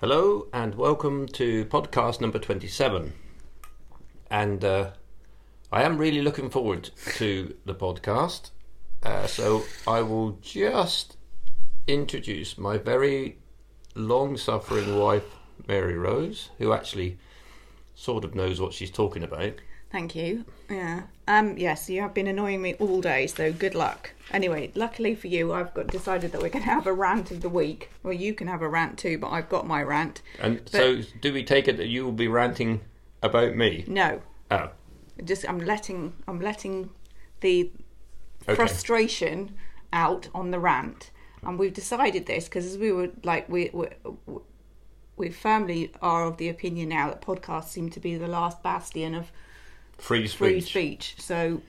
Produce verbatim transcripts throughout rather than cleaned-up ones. Hello and welcome to podcast number twenty-seven. And uh, I am really looking forward to the podcast. Uh, so I will just introduce my very long-suffering wife, Mary Rose, who actually sort of knows what she's talking about. Thank you. Yeah. Um. Yes, you have been annoying me all day, so good luck. Anyway, luckily for you, I've got decided that we're going to have a rant of the week. Well, you can have a rant too, but I've got my rant. And but, so, do we take it that you will be ranting about me? No. Oh. Just I'm letting I'm letting the okay. frustration out on the rant, and we've decided this because as we were like we we we firmly are of the opinion now that podcasts seem to be the last bastion of free speech. Free speech. So,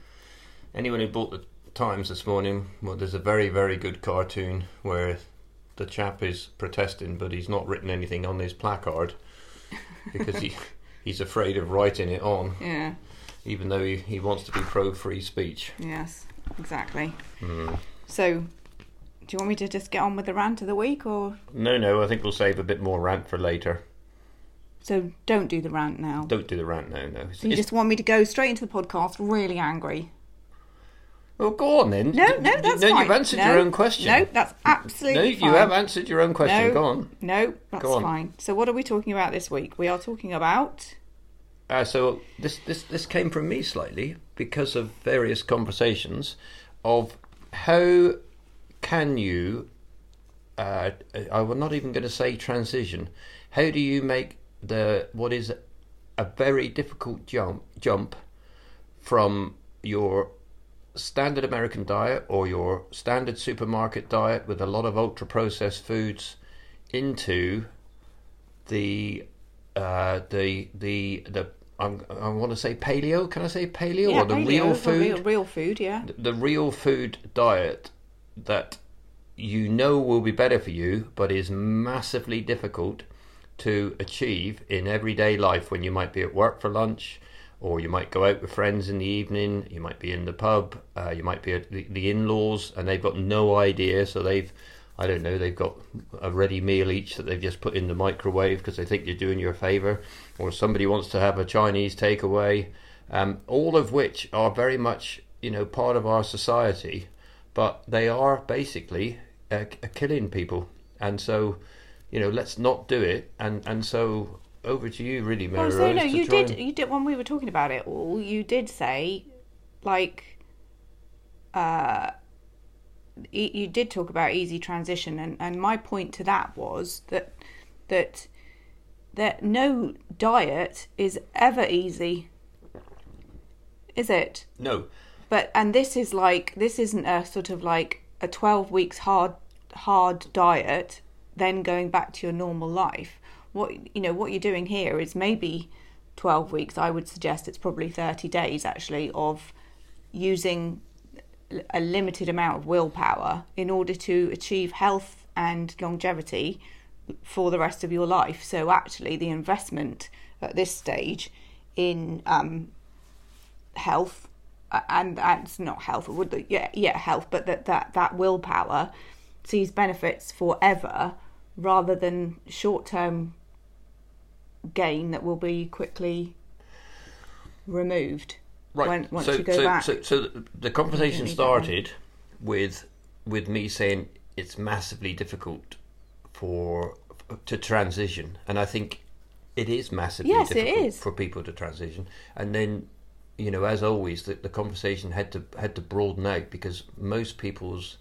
anyone who bought the Times this morning, well, there's a very, very good cartoon where the chap is protesting, but he's not written anything on his placard because he he's afraid of writing it on. Yeah. Even though he, he wants to be pro free speech. Yes, exactly. Mm. So, do you want me to just get on with the rant of the week, or? No, no. I think we'll save a bit more rant for later. So don't do the rant now. Don't do the rant now. No. So you it's... just want me to go straight into the podcast, really angry. Well, go on then. No, no, that's no, fine. No, you've answered no, your own question. No, that's absolutely no, fine. No, you have answered your own question. No, go on. No, that's on. fine. So what are we talking about this week? We are talking about... Uh, so this, this, this came from me slightly because of various conversations of how can you... Uh, I'm not even going to say transition. How do you make the what is a very difficult jump jump from your... standard American diet or your standard supermarket diet with a lot of ultra processed foods into the uh the the the I'm, I want to say paleo can I say paleo yeah, or the paleo, real food real, real food yeah the, the real food diet that you know will be better for you but is massively difficult to achieve in everyday life when you might be at work for lunch. Or you might go out with friends in the evening, you might be in the pub, uh, you might be at the, the in-laws, and they've got no idea, so they've, I don't know, they've got a ready meal each that they've just put in the microwave because they think you're doing you a favour, or somebody wants to have a Chinese takeaway, um, all of which are very much, you know, part of our society, but they are basically uh, killing people, and so, you know, let's not do it, and, and so... Over to you, really, Mary. Oh, so no, you did. And... You did when we were talking about it all. You did say, like, uh, e- you did talk about easy transition, and, and my point to that was that that that no diet is ever easy, is it? No. But and this is like this isn't a sort of like a twelve weeks hard hard diet, then going back to your normal life. What you know, what you're doing here is maybe twelve weeks. I would suggest it's probably thirty days actually of using a limited amount of willpower in order to achieve health and longevity for the rest of your life. So actually, the investment at this stage in um, health and that's not health. It would yeah yeah health, but that that that willpower sees benefits forever rather than short term. Gain that will be quickly removed right when, once so, you go so, back. So, so the conversation started with with me saying it's massively difficult for to transition, and I think it is massively yes, difficult it is. for people to transition. And then, you know, as always, the, the conversation had to had to broaden out because most people's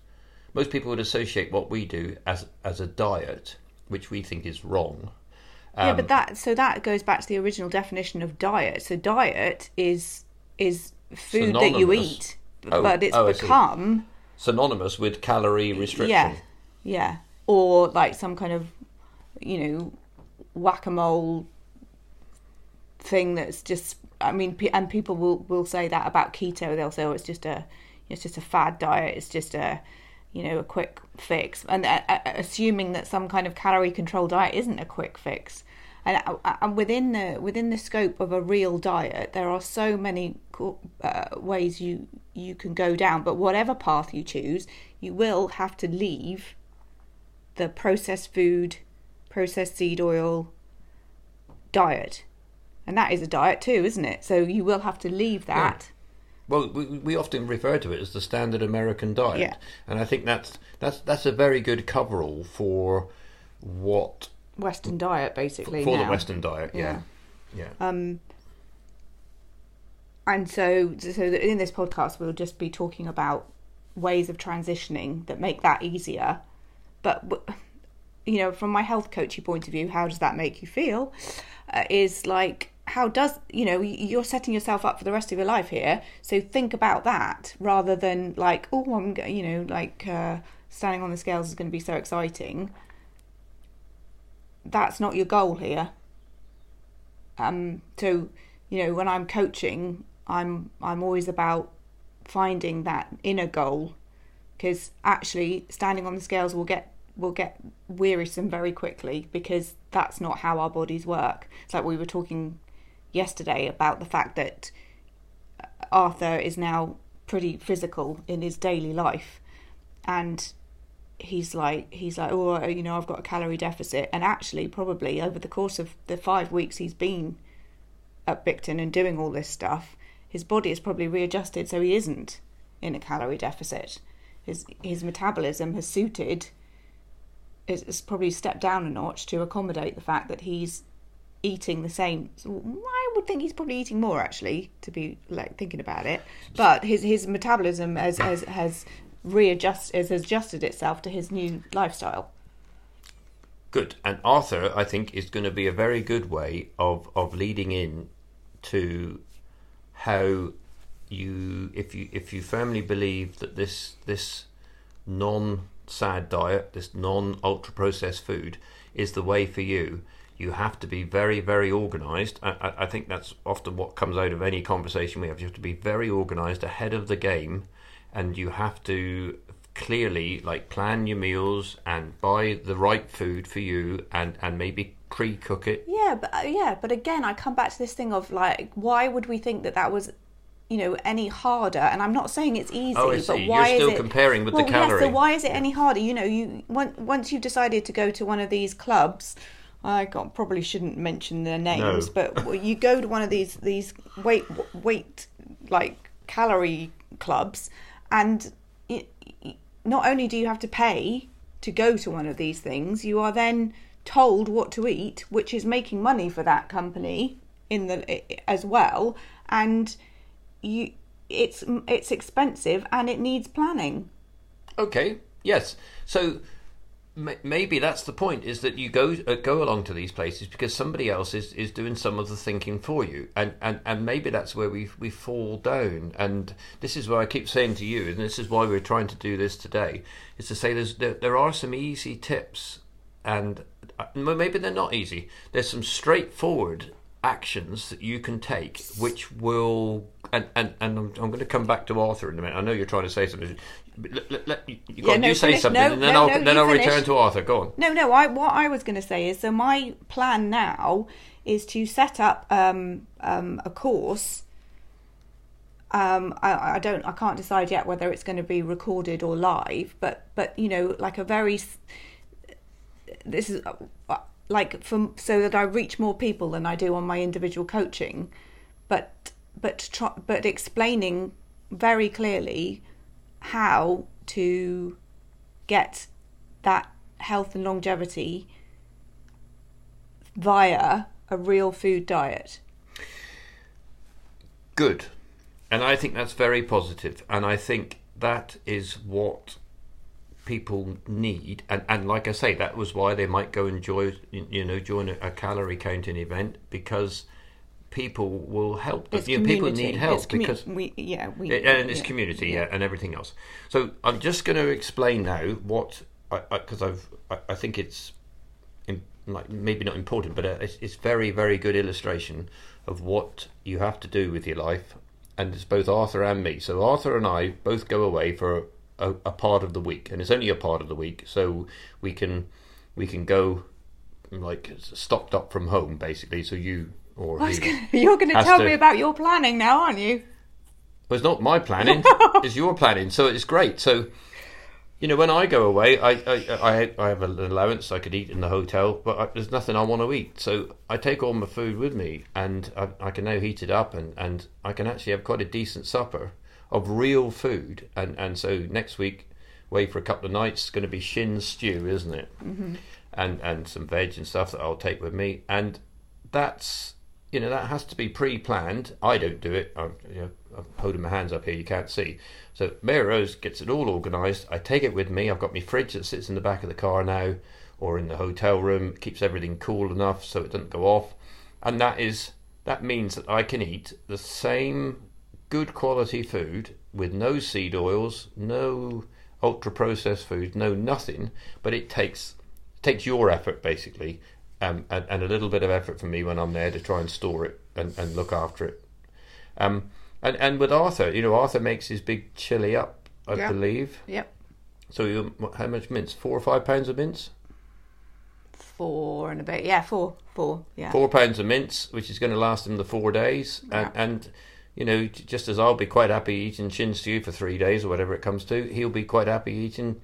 most people would associate what we do as as a diet, which we think is wrong. Um, yeah, but that so that goes back to the original definition of diet. So diet is is food synonymous. that you eat, oh, but it's oh, become synonymous with calorie restriction. Yeah, yeah, or like some kind of you know whack-a-mole thing that's just. I mean, and people will, will say that about keto. They'll say, "Oh, it's just a it's just a fad diet. It's just a." you know, a quick fix, and uh, assuming that some kind of calorie control diet isn't a quick fix. And uh, within the within the scope of a real diet, there are so many uh, ways you, you can go down, but whatever path you choose, you will have to leave the processed food, processed seed oil diet. And that is a diet too, isn't it? So you will have to leave that. Yeah. Well, we, we often refer to it as the standard American diet. Yeah. And I think that's that's that's a very good coverall for what... Western diet, basically, For, for the Western diet, yeah. Yeah. yeah. Um, and so, so in this podcast, we'll just be talking about ways of transitioning that make that easier. But, you know, from my health coaching point of view, how does that make you feel? Uh, is like... How does, you know, you're setting yourself up for the rest of your life here. So think about that rather than like, oh, I'm, you know, like uh, standing on the scales is going to be so exciting. That's not your goal here. Um, so, you know, when I'm coaching, I'm I'm always about finding that inner goal, because actually standing on the scales will get will get wearisome very quickly, because that's not how our bodies work. It's like we were talking yesterday about the fact that Arthur is now pretty physical in his daily life, and he's like he's like oh, you know, I've got a calorie deficit, and actually probably over the course of the five weeks he's been at Bicton and doing all this stuff, his body is probably readjusted so he isn't in a calorie deficit. His his metabolism has suited, it's probably stepped down a notch to accommodate the fact that he's eating the same. I would think he's probably eating more, actually, to be like thinking about it. But his his metabolism has has, has readjust has adjusted itself to his new lifestyle. Good. And Arthur, I think, is going to be a very good way of of leading in to how you, if you if you firmly believe that this this non-sad diet, this non-ultra processed food, is the way for you. You have to be very, very organised. I, I think that's often what comes out of any conversation we have. You have to be very organised, ahead of the game, and you have to clearly like plan your meals and buy the right food for you, and, and maybe pre-cook it. Yeah, but uh, yeah, but again, I come back to this thing of like, why would we think that that was, you know, any harder? And I'm not saying it's easy, oh, I see. But why You're still is it comparing with well, the calorie? Yeah, so why is it any harder? You know, you once you've decided to go to one of these clubs. I got, probably shouldn't mention their names, no. But you go to one of these these weight weight like calorie clubs, and it, not only do you have to pay to go to one of these things, you are then told what to eat, which is making money for that company in the as well, and you it's it's expensive and it needs planning. Okay. Yes. So. Maybe that's the point, is that you go uh, go along to these places because somebody else is, is doing some of the thinking for you, and, and, and maybe that's where we we fall down. And this is what I keep saying to you, and this is why we're trying to do this today, is to say there's there, there are some easy tips, and maybe they're not easy. There's some straightforward actions that you can take, which will and and, and I'm, I'm going to come back to Arthur in a minute. I know you're trying to say something. Let, let, let, you yeah, on, no, you say something, no, and then no, I'll no, then I'll finish. Return to Arthur. Go on. No, no. I what I was going to say is, so my plan now is to set up um, um, a course. Um, I, I don't. I can't decide yet whether it's going to be recorded or live, but but you know, like a very. This is uh, like from so that I reach more people than I do on my individual coaching, but but try, but explaining very clearly how to get that health and longevity via a real food diet. Good. And I think that's very positive. And I think that is what people need. And, and like I say, that was why they might go and join, you know, join a, a calorie counting event, because people will help. You know, people need help commu- because we, yeah, we, and it's yeah, community yeah. Yeah, and everything else. So I'm just going to explain now what, because I, I, I've I, I think it's in, like maybe not important, but it's, it's very very good illustration of what you have to do with your life, and it's both Arthur and me. So Arthur and I both go away for a, a part of the week, and it's only a part of the week, so we can we can go like stocked up from home basically. So you. Or gonna, you're going to tell to, me about your planning now, aren't you? Well, it's not my planning, it's your planning, so it's great. So you know, when I go away, I I, I I have an allowance I could eat in the hotel, but I, there's nothing I want to eat. So I take all my food with me, and I, I can now heat it up, and, and I can actually have quite a decent supper of real food. And, and so next week, away for a couple of nights, it's going to be shin stew, isn't it? Mm-hmm. And and some veg and stuff that I'll take with me. And that's, you know, that has to be pre-planned. I don't do it. I'm, you know, I'm holding my hands up here, you can't see. So Mary Rose gets it all organised. I take it with me. I've got my fridge that sits in the back of the car now, or in the hotel room. It keeps everything cool enough so it doesn't go off. And that is that means that I can eat the same good quality food with no seed oils, no ultra processed food, no nothing. But it takes takes your effort, basically, um, and, and a little bit of effort from me when I'm there to try and store it and, and look after it. Um, and and with Arthur, you know, Arthur makes his big chili up, I yep. believe. Yep. So you, how much mince? Four or five pounds of mince? Four and a bit. Yeah, four. Four, yeah. Four pounds of mince, which is going to last him the four days. Yep. And, and, you know, just as I'll be quite happy eating shin stew for three days or whatever it comes to, he'll be quite happy eating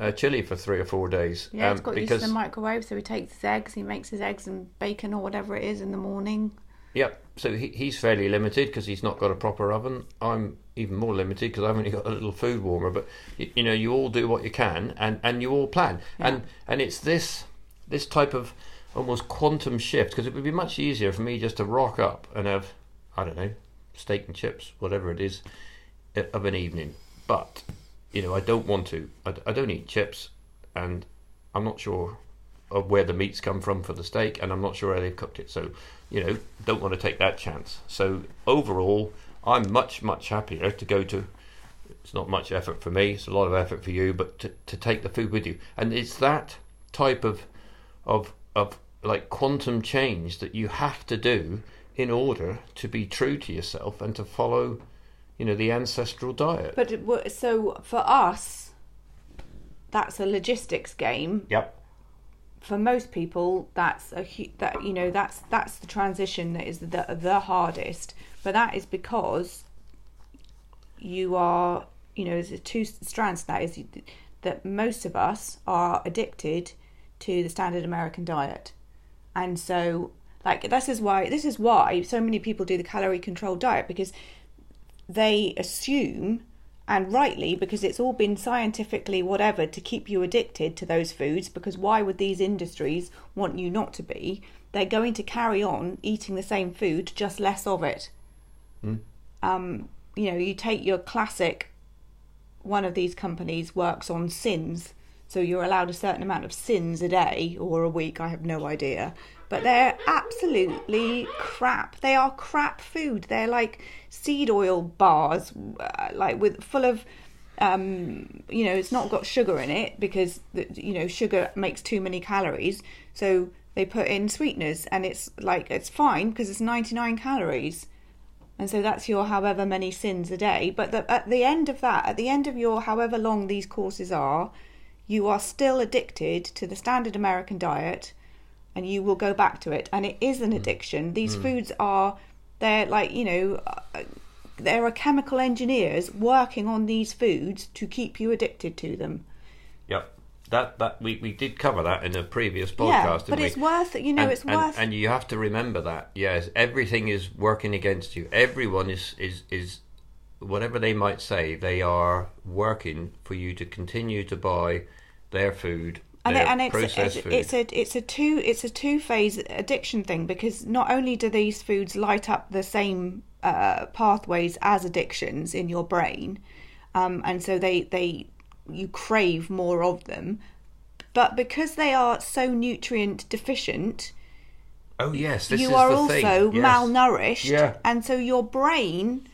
Uh, chili for three or four days. Yeah, he's got um, used to the microwave, so he takes his eggs, he makes his eggs and bacon or whatever it is in the morning. Yep, so he, he's fairly limited because he's not got a proper oven. I'm even more limited because I've only got a little food warmer, but you, you know, you all do what you can, and, and you all plan. Yeah. And and it's this this type of almost quantum shift, because it would be much easier for me just to rock up and have, I don't know, steak and chips, whatever it is, of an evening. But you know, I don't want to. I, I don't eat chips, and I'm not sure of where the meats come from for the steak, and I'm not sure how they've cooked it. So, you know, don't want to take that chance. So overall, I'm much, much happier to go to. It's not much effort for me. It's a lot of effort for you, but to, to take the food with you. And it's that type of, of, of like quantum change that you have to do in order to be true to yourself and to follow, you know, the ancestral diet. But it, so for us, that's a logistics game. Yep. For most people, that's a that you know that's that's the transition that is the the hardest. But that is because you are, you know, there's two strands. That is that most of us are addicted to the standard American diet, and so like this is why this is why so many people do the calorie controlled diet, because they assume, and rightly, because it's all been scientifically whatever to keep you addicted to those foods, because why would these industries want you not to be? They're going to carry on eating the same food, just less of it. Mm. Um, you know, you take your classic, one of these companies works on sins, so you're allowed a certain amount of sins a day or a week, I have no idea. But they're absolutely crap. They are crap food. They're like seed oil bars, uh, like with full of, um, you know, it's not got sugar in it because, the, you know, sugar makes too many calories. So they put in sweeteners, and it's like, it's fine because it's ninety-nine calories. And so that's your however many sins a day. But the, at the end of that, at the end of your however long these courses are, you are still addicted to the standard American diet, and you will go back to it. And it is an addiction. These mm. foods are, they're like, you know, there are chemical engineers working on these foods to keep you addicted to them. Yep. That that we, we did cover that in a previous podcast. Yeah, but it's we? worth it. You know, and, it's and, worth And you have to remember that. Yes, everything is working against you. Everyone is, is, is, whatever they might say, they are working for you to continue to buy their food. And, it, and it's, it's, it's a it's a two it's a two phase addiction thing, because not only do these foods light up the same uh, pathways as addictions in your brain, um, and so they they you crave more of them, but because they are so nutrient deficient. Oh yes, this you is are the also thing. Yes. Malnourished, yeah. And so your brain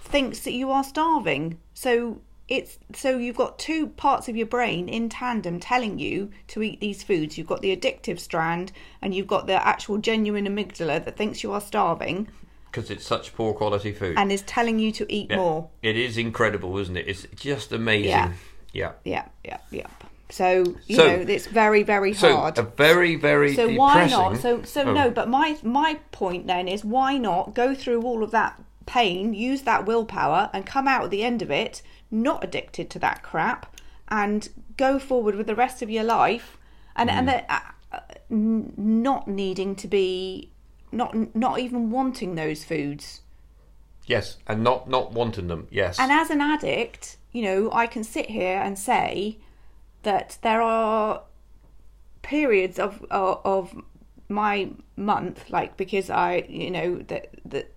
thinks that you are starving. So. It's so you've got two parts of your brain in tandem telling you to eat these foods. You've got the addictive strand, and you've got the actual genuine amygdala that thinks you are starving because it's such poor quality food and is telling you to eat yeah. more. It is incredible, isn't it? It's just amazing. Yeah, yeah, yeah, yeah. yeah. So you so, know, it's very, very hard. So a very, very. So depressing. Why not? So so oh. no. But my my point then is, why not go through all of that pain, use that willpower, and come out at the end of it not addicted to that crap, and go forward with the rest of your life, and mm. and the, uh, not needing to be, not not even wanting those foods. Yes, and not not wanting them. Yes. And as an addict, you know, I can sit here and say that there are periods of of, of my month, like, because I, you know, that that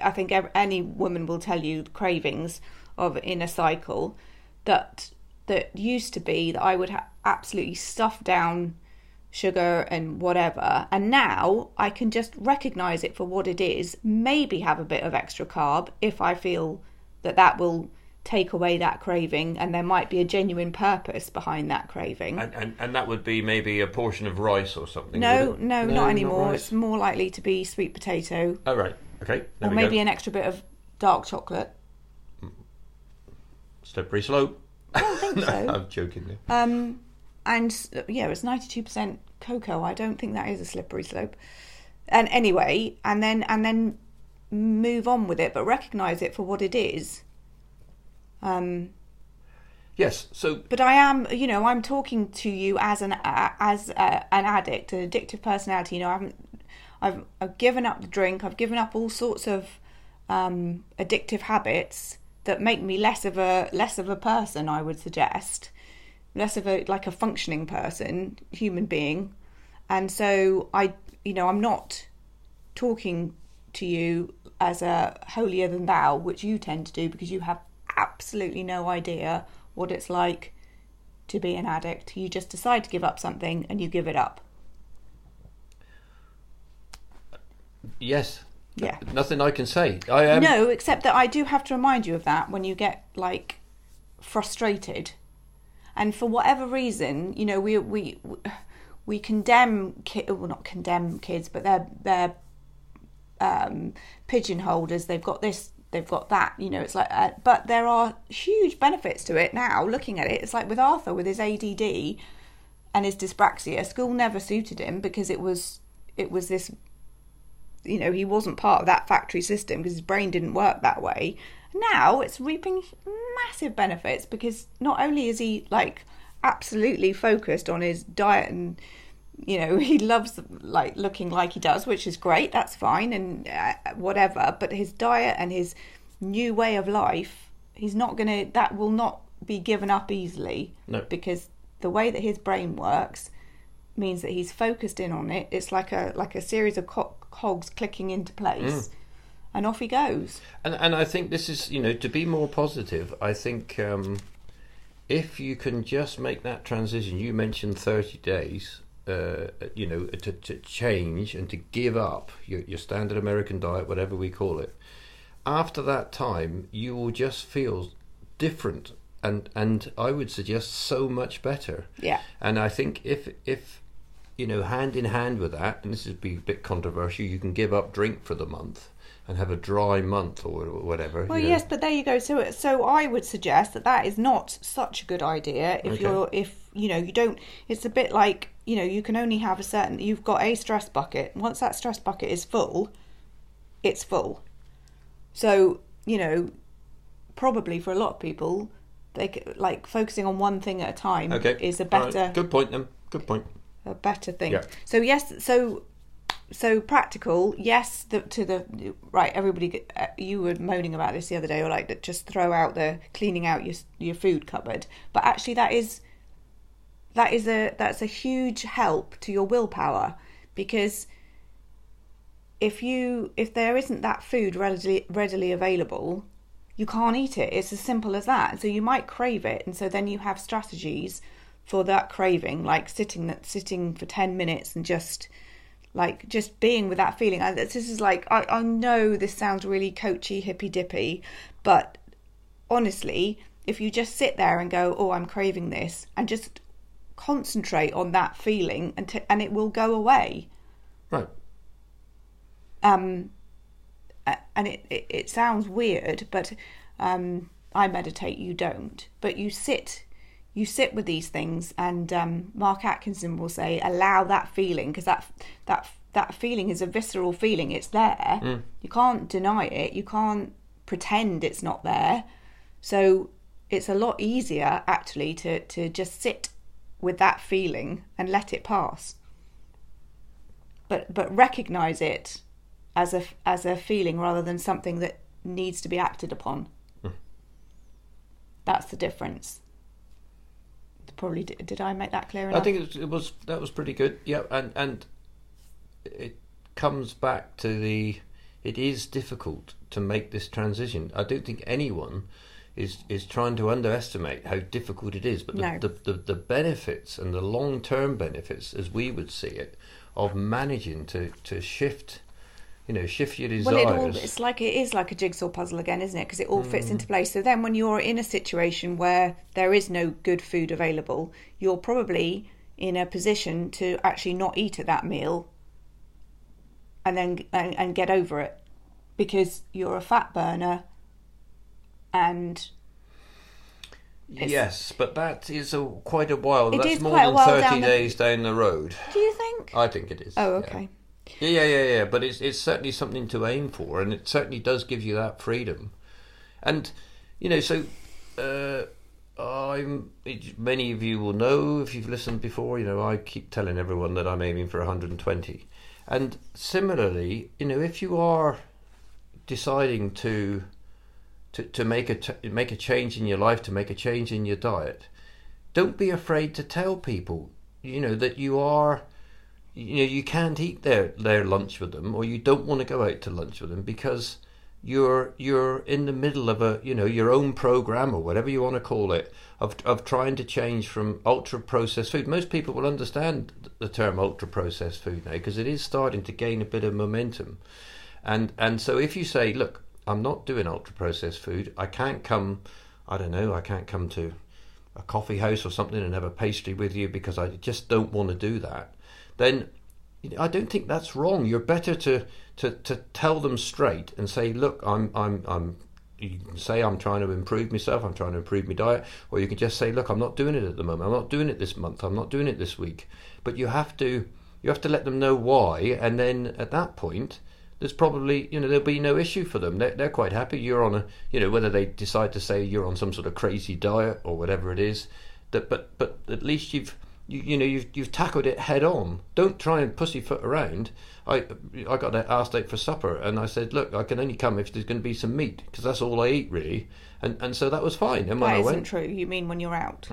I think any woman will tell you the cravings of in a cycle that that used to be that I would ha- absolutely stuff down sugar and whatever, and now I can just recognize it for what it is, maybe have a bit of extra carb if I feel that that will take away that craving, and there might be a genuine purpose behind that craving. And and, and that would be maybe a portion of rice or something. No, no, no, not anymore. Not it's more likely to be sweet potato. Oh, right. Okay. There or we maybe go. An extra bit of dark chocolate. Step pretty slow. I don't think no, so. I'm joking. Yeah. Um, and yeah, it's ninety-two percent cocoa. I don't think that is a slippery slope. And anyway, and then and then move on with it, but recognise it for what it is. Um, yes. So, but I am, you know, I'm talking to you as an uh, as uh, an addict, an addictive personality. You know, I haven't, I've, I've given up the drink. I've given up all sorts of um, addictive habits that make me less of a less of a person. I would suggest less of a like a functioning person, human being. And so I, you know, I'm not talking to you as a holier than thou, which you tend to do because you have absolutely no idea what it's like to be an addict. You just decide to give up something and you give it up. Yes. Yeah. Nothing I can say. I am... No, except that I do have to remind you of that when you get, like, frustrated. And for whatever reason, you know, we we we condemn ki- well, not condemn kids, but they're they're um, pigeonholed as they've got this, they've got that, you know, it's like, uh, but there are huge benefits to it now, looking at it. It's like with Arthur, with his A D D and his dyspraxia, school never suited him because it was, it was this, you know, he wasn't part of that factory system because his brain didn't work that way. Now it's reaping massive benefits because not only is he, like, absolutely focused on his diet and, you know, he loves, like, looking like he does, which is great, that's fine, and uh, whatever, but his diet and his new way of life, he's not going to, that will not be given up easily. No. Because the way that his brain works means that he's focused in on it. It's like a like a series of co- cogs clicking into place. Mm. And off he goes. And and I think this is, you know, to be more positive, I think um, if you can just make that transition, you mentioned thirty days, Uh, you know, to, to change and to give up your, your standard American diet, whatever we call it. After that time, you will just feel different, and and I would suggest so much better. Yeah. And I think if if you know, hand in hand with that, and this would be a bit controversial, you can give up drink for the month and have a dry month or whatever. Well, yes, know. But there you go. So so I would suggest that that is not such a good idea if okay. you're if you know you don't. It's a bit like, you know, you can only have a certain, you've got a stress bucket. Once that stress bucket is full, it's full. So, you know, probably for a lot of people, they like focusing on one thing at a time okay. is a better... Right. Good point, then. Good point. A better thing. Yeah. So, yes, so so practical, yes, the, to the... Right, everybody, you were moaning about this the other day, or like just throw out the, cleaning out your your food cupboard. But actually that is... That is a that's a huge help to your willpower, because if you if there isn't that food readily readily available, you can't eat it. It's as simple as that. So you might crave it, and so then you have strategies for that craving, like sitting sitting for ten minutes and just like just being with that feeling. I, this is like I, I know this sounds really coachy, hippy dippy, but honestly, if you just sit there and go, oh, I'm craving this, and just concentrate on that feeling, and t- and it will go away. Right. Um. And it, it, it sounds weird, but um, I meditate. You don't, but you sit, you sit with these things. And um, Mark Atkinson will say, allow that feeling, because that that that feeling is a visceral feeling. It's there. Mm. You can't deny it. You can't pretend it's not there. So it's a lot easier actually to, to just sit with that feeling and let it pass. But but recognize it as a as a feeling rather than something that needs to be acted upon. Mm. That's the difference. Probably did, did I make that clear enough? I think it was, it was that was pretty good. Yeah, and and it comes back to the it is difficult to make this transition. I don't think anyone is is trying to underestimate how difficult it is, but the, no. the, the, the benefits and the long-term benefits, as we would see it, of managing to, to shift, you know, shift your desires. Well, it all, it's like it is like a jigsaw puzzle again, isn't it? Because it all fits mm. into place. So then when you're in a situation where there is no good food available, you're probably in a position to actually not eat at that meal and then and, and get over it, because you're a fat burner. And yes, but that is a quite a while. It That's is more quite than a while thirty down the... days down the road. Do you think? I think it is. Oh, okay. Yeah, yeah, yeah, yeah. But it's it's certainly something to aim for, and it certainly does give you that freedom. And you know, so uh, I'm. Many of you will know if you've listened before. You know, I keep telling everyone that I'm aiming for one hundred twenty. And similarly, you know, if you are deciding to. To, to make a t make a change in your life, to make a change in your diet, don't be afraid to tell people, you know, that you are, you know, you can't eat their their lunch with them, or you don't want to go out to lunch with them, because you're you're in the middle of a, you know, your own program, or whatever you want to call it, of of trying to change from ultra processed food. Most people will understand the term ultra processed food now, because it is starting to gain a bit of momentum, and and so if you say, look, I'm not doing ultra-processed food. I can't come, I don't know, I can't come to a coffee house or something and have a pastry with you because I just don't want to do that. Then I don't think that's wrong. You're better to to, to tell them straight and say, look, I'm I'm I'm. You can say I'm trying to improve myself. I'm trying to improve my diet, or you can just say, look, I'm not doing it at the moment. I'm not doing it this month. I'm not doing it this week. But you have to you have to let them know why, and then at that point, there's probably, you know, there'll be no issue for them. They're, they're quite happy. You're on a, you know, whether they decide to say you're on some sort of crazy diet or whatever it is, that but but at least you've you, you know you've you've tackled it head on. Don't try and pussyfoot around. I I got asked out for supper, and I said, look, I can only come if there's going to be some meat, because that's all I eat really, and and so that was fine. And when that I went, isn't true. You mean when you're out?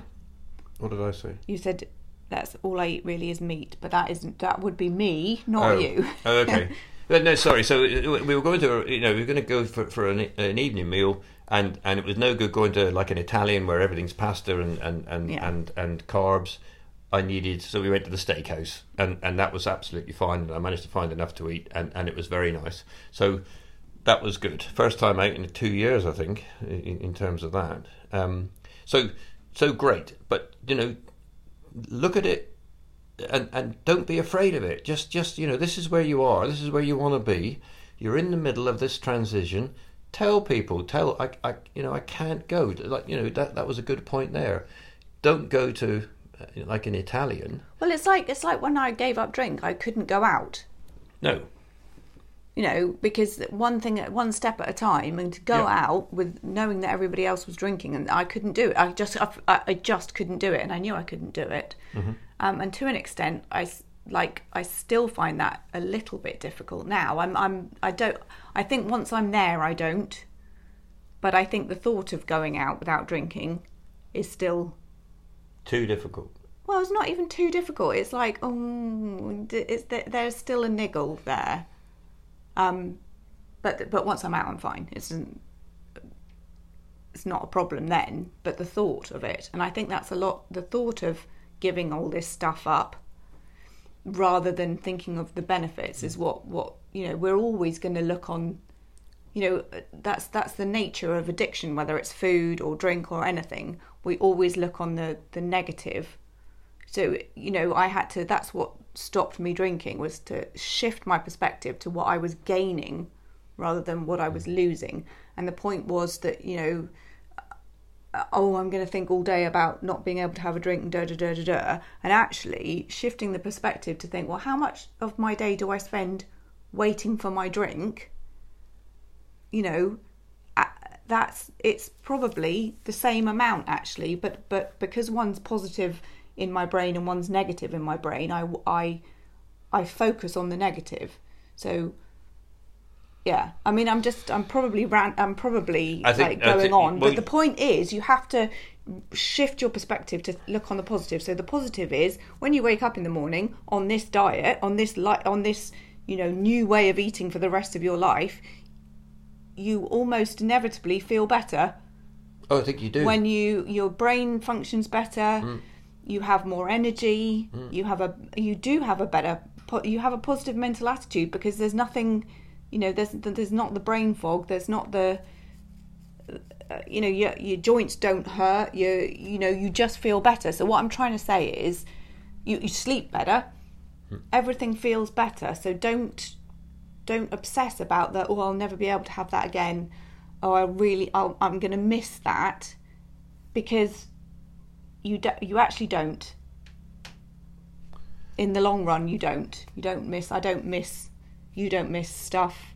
What did I say? You said that's all I eat really is meat, but that isn't that would be me, not oh. you. Oh, okay. No, sorry. So we were going to, you know, we were going to go for for an, an evening meal, and, and it was no good going to like an Italian where everything's pasta and and and, yeah. and and carbs. I needed, so we went to the steakhouse, and and that was absolutely fine, and I managed to find enough to eat, and and it was very nice. So that was good. First time out in two years, I think, in, in terms of that. Um, so so great, but you know, look at it. And, and don't be afraid of it. Just, just you know, this is where you are. This is where you want to be. You're in the middle of this transition. Tell people. Tell I, I you know, I can't go. Like, you know, that that was a good point there. Don't go to uh, like an Italian. Well, it's like it's like when I gave up drink, I couldn't go out. No. You know, because one thing, one step at a time, and to go yeah. out with knowing that everybody else was drinking, and I couldn't do it. I just, I, I just couldn't do it, and I knew I couldn't do it. Mm-hmm. Um, and to an extent, I like I still find that a little bit difficult now. I'm I'm I don't I think once I'm there I don't, but I think the thought of going out without drinking is still too difficult. Well, it's not even too difficult. It's like oh, it's there's still a niggle there, um, but but once I'm out, I'm fine. It's it's not a problem then. But the thought of it, and I think that's a lot. The thought of giving all this stuff up rather than thinking of the benefits is what, what you know, we're always going to look on, you know, that's that's the nature of addiction, whether it's food or drink or anything. We always look on the, the negative. So, you know, I had to, that's what stopped me drinking, was to shift my perspective to what I was gaining rather than what I was losing. And the point was that, you know, oh, I'm going to think all day about not being able to have a drink and da da da da da. And actually shifting the perspective to think, well, how much of my day do I spend waiting for my drink? You know, that's it's probably the same amount actually, but but because one's positive in my brain and one's negative in my brain, I, I, I focus on the negative. So yeah, I mean, I'm just I'm probably ran, I'm probably think, like going think, on, well, but the point is you have to shift your perspective to look on the positive. So the positive is when you wake up in the morning on this diet, on this light, on this, you know, new way of eating for the rest of your life, you almost inevitably feel better. Oh, I think you do. When you your brain functions better, mm. you have more energy, mm. you have a you do have a better you have a positive mental attitude, because there's nothing. You know, there's there's not the brain fog. There's not the, uh, you know, your your joints don't hurt. You you know, you just feel better. So what I'm trying to say is, you, you sleep better. Hmm. Everything feels better. So don't don't obsess about that. Oh, I'll never be able to have that again. Oh, I really, I'll, I'm going to miss that, because you do, you actually don't. In the long run, you don't. You don't miss. I don't miss. You don't miss stuff.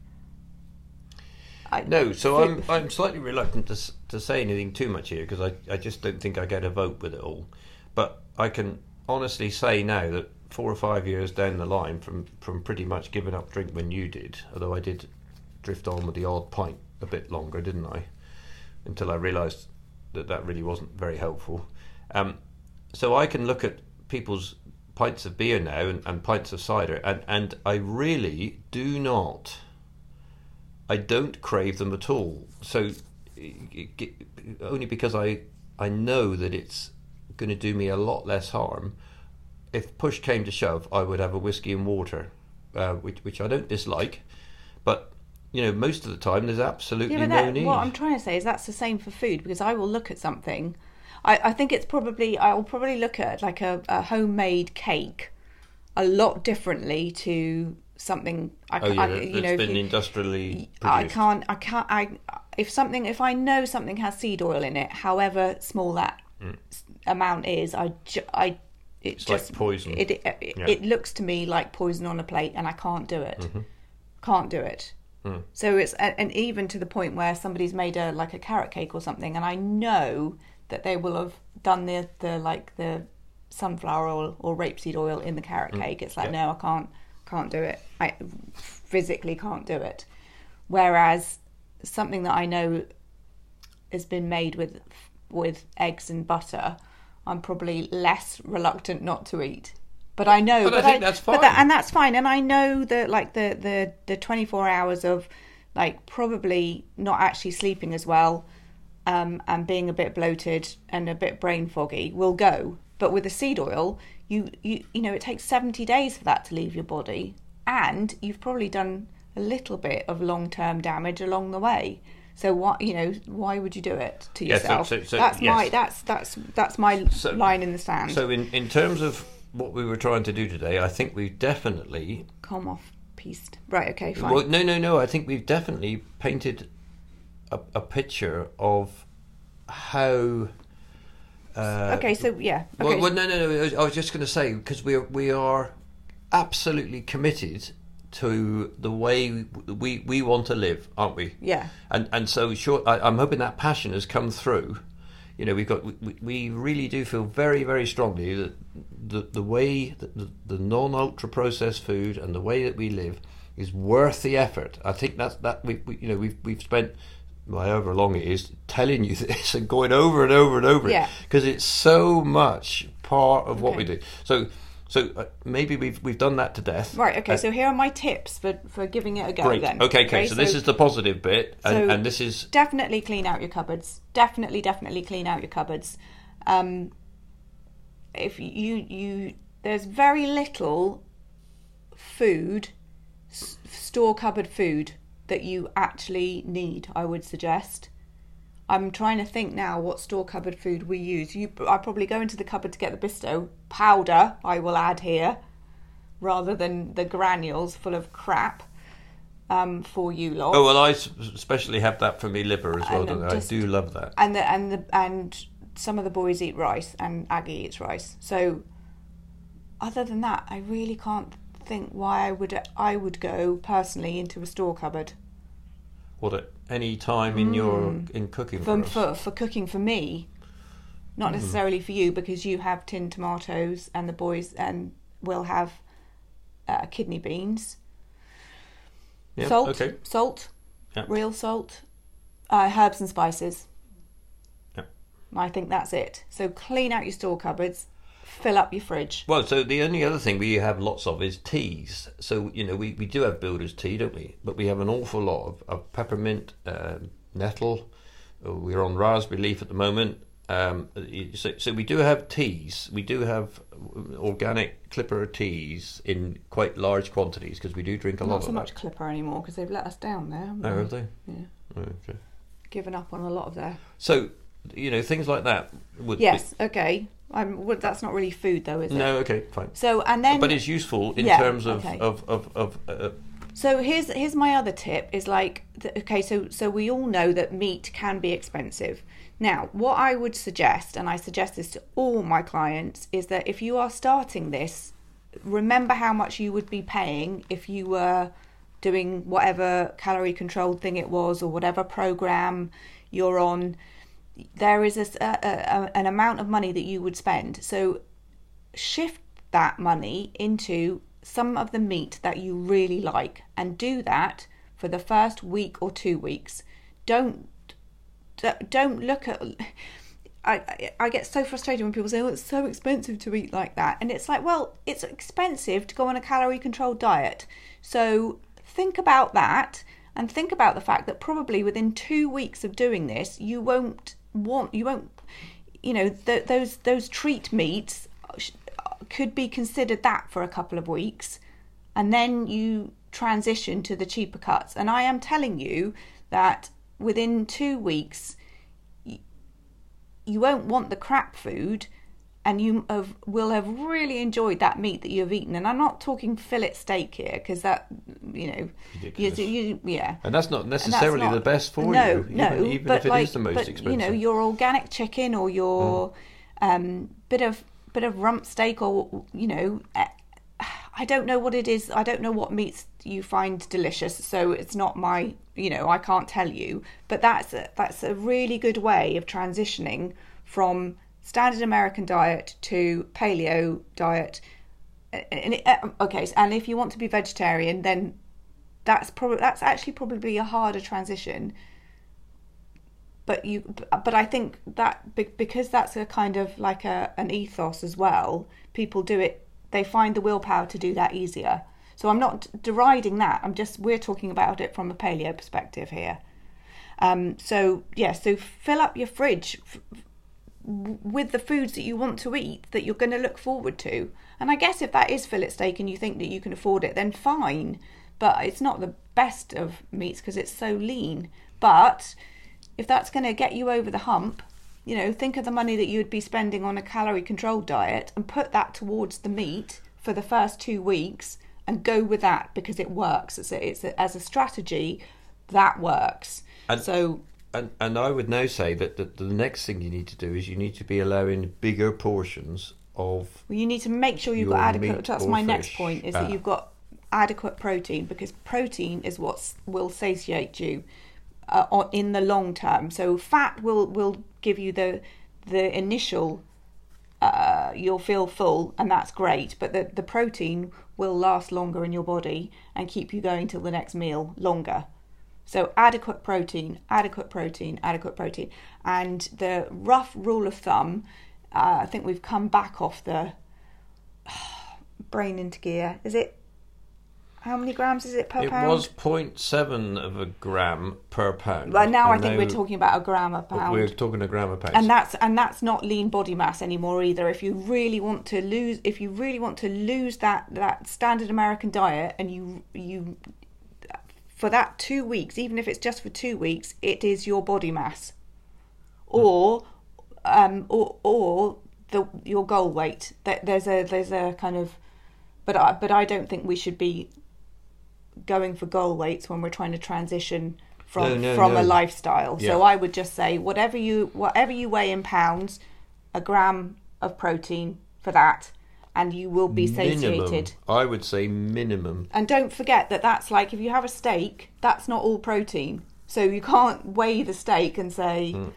I, no, so I'm I'm slightly reluctant to to say anything too much here, because I, I just don't think I get a vote with it all. But I can honestly say now that four or five years down the line from, from pretty much giving up drink when you did, although I did drift on with the odd pint a bit longer, didn't I? Until I realised that that really wasn't very helpful. Um, so I can look at people's pints of beer now and, and pints of cider, and, and I really do not, I don't crave them at all. So only because I, I know that it's going to do me a lot less harm. If push came to shove, I would have a whiskey and water, uh, which which I don't dislike, but you know, most of the time there's absolutely yeah, but that, no need. What I'm trying to say is that's the same for food, because I will look at something. I, I think it's probably, I'll probably look at like a, a homemade cake a lot differently to something, I, oh, yeah, I, you know, been you, industrially produced. I can't, I can't, I, if something, if I know something has seed oil in it, however small that mm. amount is, I, ju- I, it it's just, like poison. It, it, it, yeah. it looks to me like poison on a plate, and I can't do it. Mm-hmm. Can't do it. Mm. So it's, and even to the point where somebody's made a, like a carrot cake or something, and I know that they will have done the, the like the sunflower oil or rapeseed oil in the carrot cake. It's like, yeah. no, I can't can't do it. I physically can't do it. Whereas something that I know has been made with with eggs and butter, I'm probably less reluctant not to eat. But I know, but, but I think I, that's fine, but that, and that's fine. And I know that like the the the twenty-four hours of like probably not actually sleeping as well. Um, and being a bit bloated and a bit brain foggy will go, but with the seed oil, you you you know it takes seventy days for that to leave your body, and you've probably done a little bit of long-term damage along the way. So what you know, why would you do it to yourself? Yeah, so, so, so, that's yes. my that's that's that's my so, line in the sand. So in, in terms of what we were trying to do today, I think we've definitely come off pieced. Right? Okay, fine. Well, no, no, no. I think we've definitely painted A, a picture of how. Uh, okay, so yeah. Okay. Well, well, no, no, no. I was just going to say, because we are, we are absolutely committed to the way we we want to live, aren't we? Yeah. And and so sure, I, I'm hoping that passion has come through. You know, we've got we, we really do feel very very strongly that the the way that the, the non ultra processed food and the way that we live is worth the effort. I think that's that we, we you know we've we've spent. However long it is, telling you this and going over and over and over yeah. it, because it's so much part of okay. what we do. So, so maybe we've we've done that to death. Right. Okay. Uh, so here are my tips for, for giving it a go. Great. Then. Okay. Okay. okay so, so this is the positive bit, and, so and this is definitely clean out your cupboards. Definitely, definitely clean out your cupboards. Um, if you you there's very little food, s- store cupboard food. That you actually need, I would suggest. I'm trying to think now what store cupboard food we use. You, I probably go into the cupboard to get the Bisto powder. I will add here, rather than the granules full of crap. Um, for you lot. Oh well, I especially have that for me liver as well. Don't I? I do love that. And the and the and some of the boys eat rice, and Aggie eats rice. So, other than that, I really can't think why I would I would go personally into a store cupboard. What, at any time in mm. your in cooking for for, for for cooking for me, not mm. necessarily for you, because you have tinned tomatoes and the boys and will have uh, kidney beans. Yep, salt, okay. salt, yep. real salt, uh, herbs and spices. Yep. I think that's it. So clean out your store cupboards, fill up your fridge. Well, so the only other thing we have lots of is teas. So, you know, we, we do have builder's tea, don't we? But we have an awful lot of, of peppermint, uh, nettle. We're on raspberry leaf at the moment. Um, so, so we do have teas. We do have organic Clipper teas in quite large quantities because we do drink a lot of them. Not so much Clipper anymore because they've let us down there, haven't they? Oh, have they? Yeah. Okay. Given up on a lot of their... So, you know, things like that would... Yes, be... okay. I'm, well, that's not really food though, is it? No, okay, fine. So, and then... But it's useful in yeah, terms of... Okay. of, of, of uh, so here's here's my other tip is like, the, okay, so, so we all know that meat can be expensive. Now, what I would suggest, and I suggest this to all my clients, is that if you are starting this, remember how much you would be paying if you were doing whatever calorie-controlled thing it was or whatever program you're on. There is a, a, a, an amount of money that you would spend. So shift that money into some of the meat that you really like and do that for the first week or two weeks. Don't... Don't look at. I I get so frustrated when people say, "Oh, it's so expensive to eat like that," and it's like, well, it's expensive to go on a calorie-controlled diet. So think about that, and think about the fact that probably within two weeks of doing this, you won't want, you won't, you know, th- those those treat meats could be considered that for a couple of weeks, and then you transition to the cheaper cuts. And I am telling you that. Within two weeks, you, you won't want the crap food, and you have, will have really enjoyed that meat that you have eaten. And I'm not talking fillet steak here, because that, you know, you, you, yeah. And that's not necessarily that's not, the best for no, you, no, even, even but if it like, is the most but, expensive. You know, your organic chicken or your mm. um, bit of bit of rump steak, or you know, I don't know what it is. I don't know what meats you find delicious, so it's not my. You know, I can't tell you, but that's a, that's a really good way of transitioning from standard American diet to paleo diet. And it, okay, and if you want to be vegetarian, then that's probably that's actually probably a harder transition. But you, but I think that because that's a kind of like a an ethos as well. People do it; they find the willpower to do that easier. So I'm not deriding that. I'm just, we're talking about it from a paleo perspective here. Um, so, yeah, so fill up your fridge f- with the foods that you want to eat that you're going to look forward to. And I guess if that is fillet steak and you think that you can afford it, then fine. But it's not the best of meats because it's so lean. But if that's going to get you over the hump, you know, think of the money that you would be spending on a calorie-controlled diet and put that towards the meat for the first two weeks and go with that because it works. It's a, it's a, as a strategy, that works. And, so, and and I would now say that the, the next thing you need to do is you need to be allowing bigger portions of. Well, you need to make sure you've got adequate. That's my fish. Next point is ah. that you've got adequate protein because protein is what will satiate you uh, on, in the long term. So fat will will give you the the initial. Uh, you'll feel full and that's great, but the, the protein will last longer in your body and keep you going till the next meal longer. So adequate protein, adequate protein, adequate protein. And the rough rule of thumb, uh, I think we've come back off the oh, brain into gear. Is it, how many grams is it per it pound? It was zero point seven of a gram per pound. Well, now and I think now, we're talking about a gram a pound. We're talking a gram a pound. And that's and that's not lean body mass anymore either. If you really want to lose if you really want to lose that, that standard American diet and you you for that two weeks, even if it's just for two weeks, it is your body mass. Or mm. um or or the your goal weight. There's a there's a kind of but I, but I don't think we should be going for goal weights when we're trying to transition from no, no, from no. a lifestyle. Yeah. So I would just say whatever you whatever you weigh in pounds, a gram of protein for that, and you will be satiated. Minimum. I would say minimum. And don't forget that that's like if you have a steak, that's not all protein. So you can't weigh the stake and say... Mm.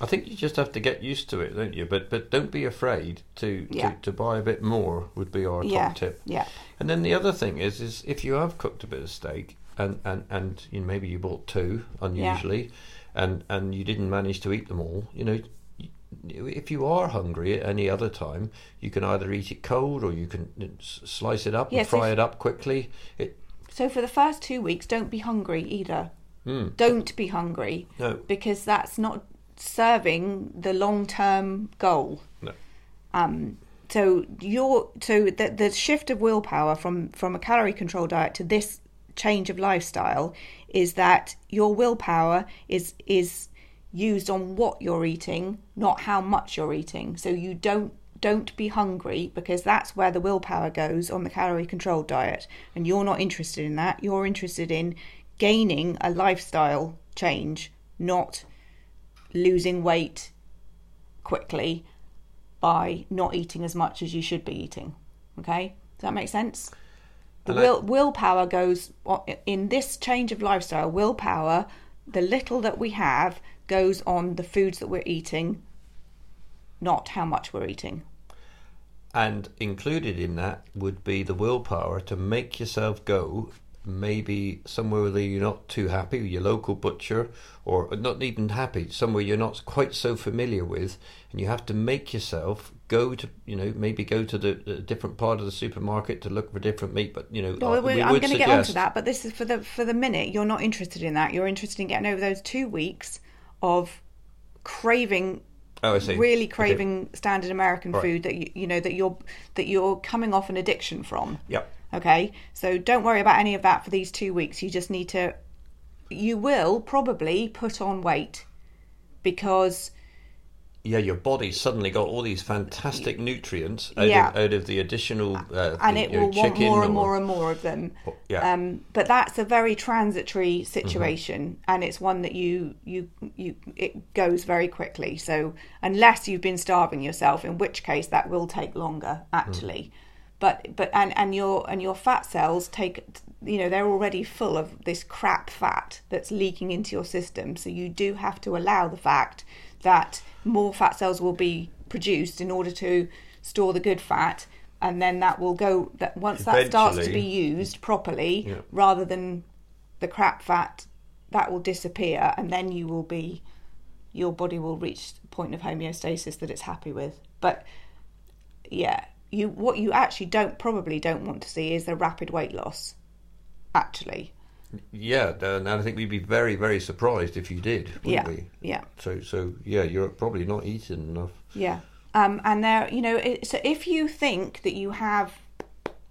I think you just have to get used to it, don't you? But but don't be afraid to, yeah. to, to buy a bit more would be our top yeah. tip. Yeah. And then the other thing is, is if you have cooked a bit of steak and, and, and you know, maybe you bought two unusually yeah. and, and you didn't manage to eat them all, you know, if you are hungry at any other time, you can either eat it cold or you can slice it up yeah, and fry so it up quickly. It, so for the first two weeks, don't be hungry either. Mm. Don't be hungry. No. Because that's not... serving the long-term goal. No. Um, so your so the, the shift of willpower from from a calorie control diet to this change of lifestyle is that your willpower is is used on what you're eating, not how much you're eating. So you don't don't be hungry, because that's where the willpower goes on the calorie control diet, and you're not interested in that. You're interested in gaining a lifestyle change, not losing weight quickly by not eating as much as you should be eating. Okay, does that make sense? The will, willpower goes in this change of lifestyle. Willpower, the little that we have, goes on the foods that we're eating, not how much we're eating. And included in that would be the willpower to make yourself go maybe somewhere where you're not too happy, your local butcher, or not even happy, somewhere you're not quite so familiar with, and you have to make yourself go to, you know, maybe go to the, the different part of the supermarket to look for different meat. But you know, well, we, we I'm going to get onto that, but this is for the for the minute. You're not interested in that. You're interested in getting over those two weeks of craving. Oh, I see. Really craving okay. standard American right. food that you, you know that you're that you're coming off an addiction from. Yep. Okay, so don't worry about any of that for these two weeks. You just need to, you will probably put on weight because... Yeah, your body suddenly got all these fantastic nutrients out, yeah. of, out of the additional uh, and the, it will know, want more and or, more and more of them. Or, yeah. Um, but that's a very transitory situation, mm-hmm. and it's one that you you you it goes very quickly. So unless you've been starving yourself, in which case that will take longer, actually. Mm. But but and, and your and your fat cells take, you know, they're already full of this crap fat that's leaking into your system. So you do have to allow the fact that more fat cells will be produced in order to store the good fat, and then that will go that once Eventually, that starts to be used properly, yeah. rather than the crap fat, that will disappear, and then you will be, your body will reach the point of homeostasis that it's happy with. But yeah. You what you actually don't probably don't want to see is the rapid weight loss, actually. Yeah, and I think we'd be very, very surprised if you did, wouldn't yeah, we? Yeah. So, so yeah, you're probably not eating enough. Yeah, um, and there, you know, it, so if you think that you have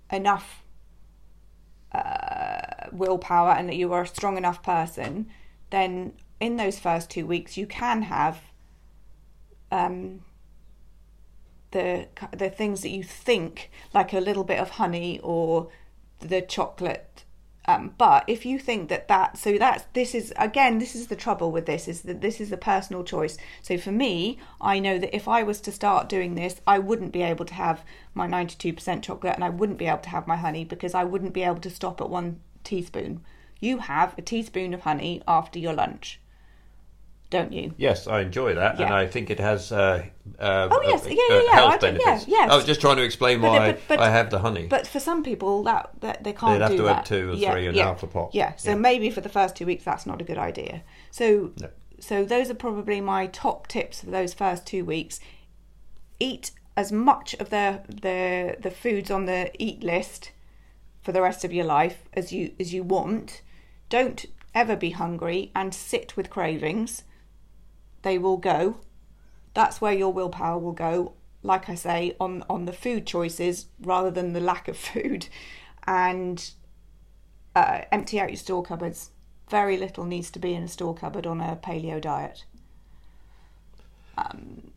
enough uh, willpower and that you are a strong enough person, then in those first two weeks you can have. Um, the the things that you think, like a little bit of honey or the chocolate, um but if you think that that so that's this is again this is the trouble with this is that this is a personal choice. So for me, I know that if I was to start doing this, I wouldn't be able to have my ninety-two percent chocolate, and I wouldn't be able to have my honey, because I wouldn't be able to stop at one teaspoon. You have a teaspoon of honey after your lunch, don't you? Yes, I enjoy that, yeah. and I think it has uh, uh, oh, yes. yeah, yeah, yeah. health I benefits. Do, yeah, yes. I was just trying to explain but, why but, but, I have the honey. But for some people, that, that they can't do that. They'd have to that. have two or yeah, three and yeah. half a pot. Yeah, so yeah. maybe for the first two weeks, that's not a good idea. So, no. so those are probably my top tips for those first two weeks. Eat as much of the the, the foods on the eat list for the rest of your life as you as you want. Don't ever be hungry and sit with cravings. They will go. That's where your willpower will go, like I say, on, on the food choices rather than the lack of food. And uh, empty out your store cupboards. Very little needs to be in a store cupboard on a paleo diet. Um,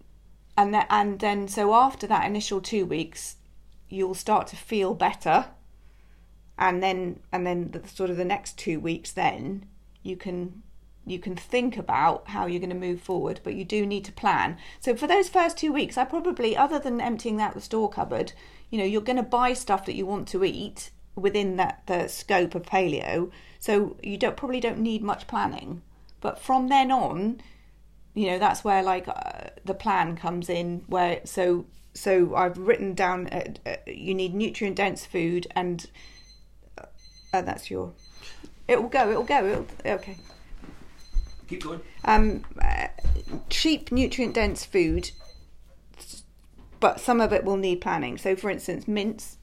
and then, and then, so after that initial two weeks, you'll start to feel better. And then, and then, the, sort of the next two weeks, then you can. You can think about how you're going to move forward, but you do need to plan. So for those first two weeks, I probably, other than emptying out the store cupboard, you know, you're going to buy stuff that you want to eat within that the scope of paleo. So you don't probably don't need much planning. But from then on, you know, that's where like uh, the plan comes in, where so so I've written down uh, uh, you need nutrient dense food, and uh, uh, that's your it will go it will go it'll, okay keep going um uh, cheap nutrient dense food, but some of it will need planning. So for instance, mince,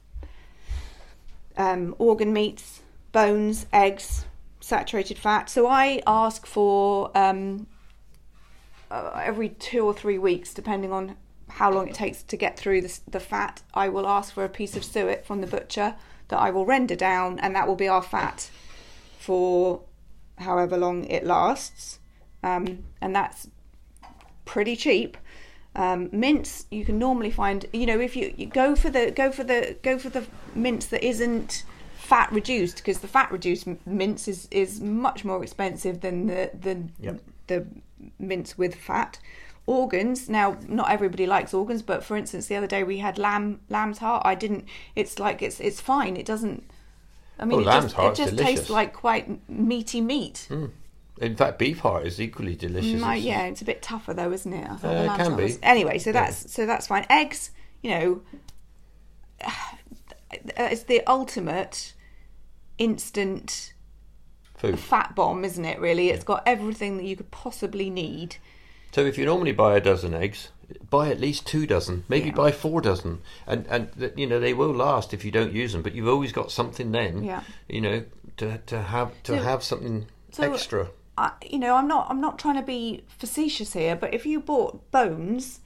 um organ meats, bones, eggs, saturated fat. So I ask for um Uh, every two or three weeks, depending on how long it takes to get through the, the fat, I will ask for a piece of suet from the butcher that I will render down, and that will be our fat for however long it lasts. Um, and that's pretty cheap. Um, mince, you can normally find, you know, if you, you go for the go for the go for the mince that isn't fat reduced, because the fat reduced mince is, is much more expensive than the the yep. the mince with fat. Organs, now not everybody likes organs, but for instance the other day we had lamb lamb's heart. I didn't it's like it's it's fine it doesn't I mean oh, it lamb's just, heart it just delicious. Tastes like quite meaty meat. Mm. In fact, beef heart is equally delicious. My, yeah it's a bit tougher though, isn't it? I thought uh, it can be. Was. Anyway, so that's yeah. so that's fine. Eggs, you know, it's the ultimate instant food. A fat bomb, isn't it, really? It's got everything that you could possibly need. So if you normally buy a dozen eggs, buy at least two dozen, maybe yeah. buy four dozen. And, and you know, they will last if you don't use them, but you've always got something then, yeah. you know, to to have to so, have something so extra. I, you know, I'm not I'm not trying to be facetious here, but if you bought bones,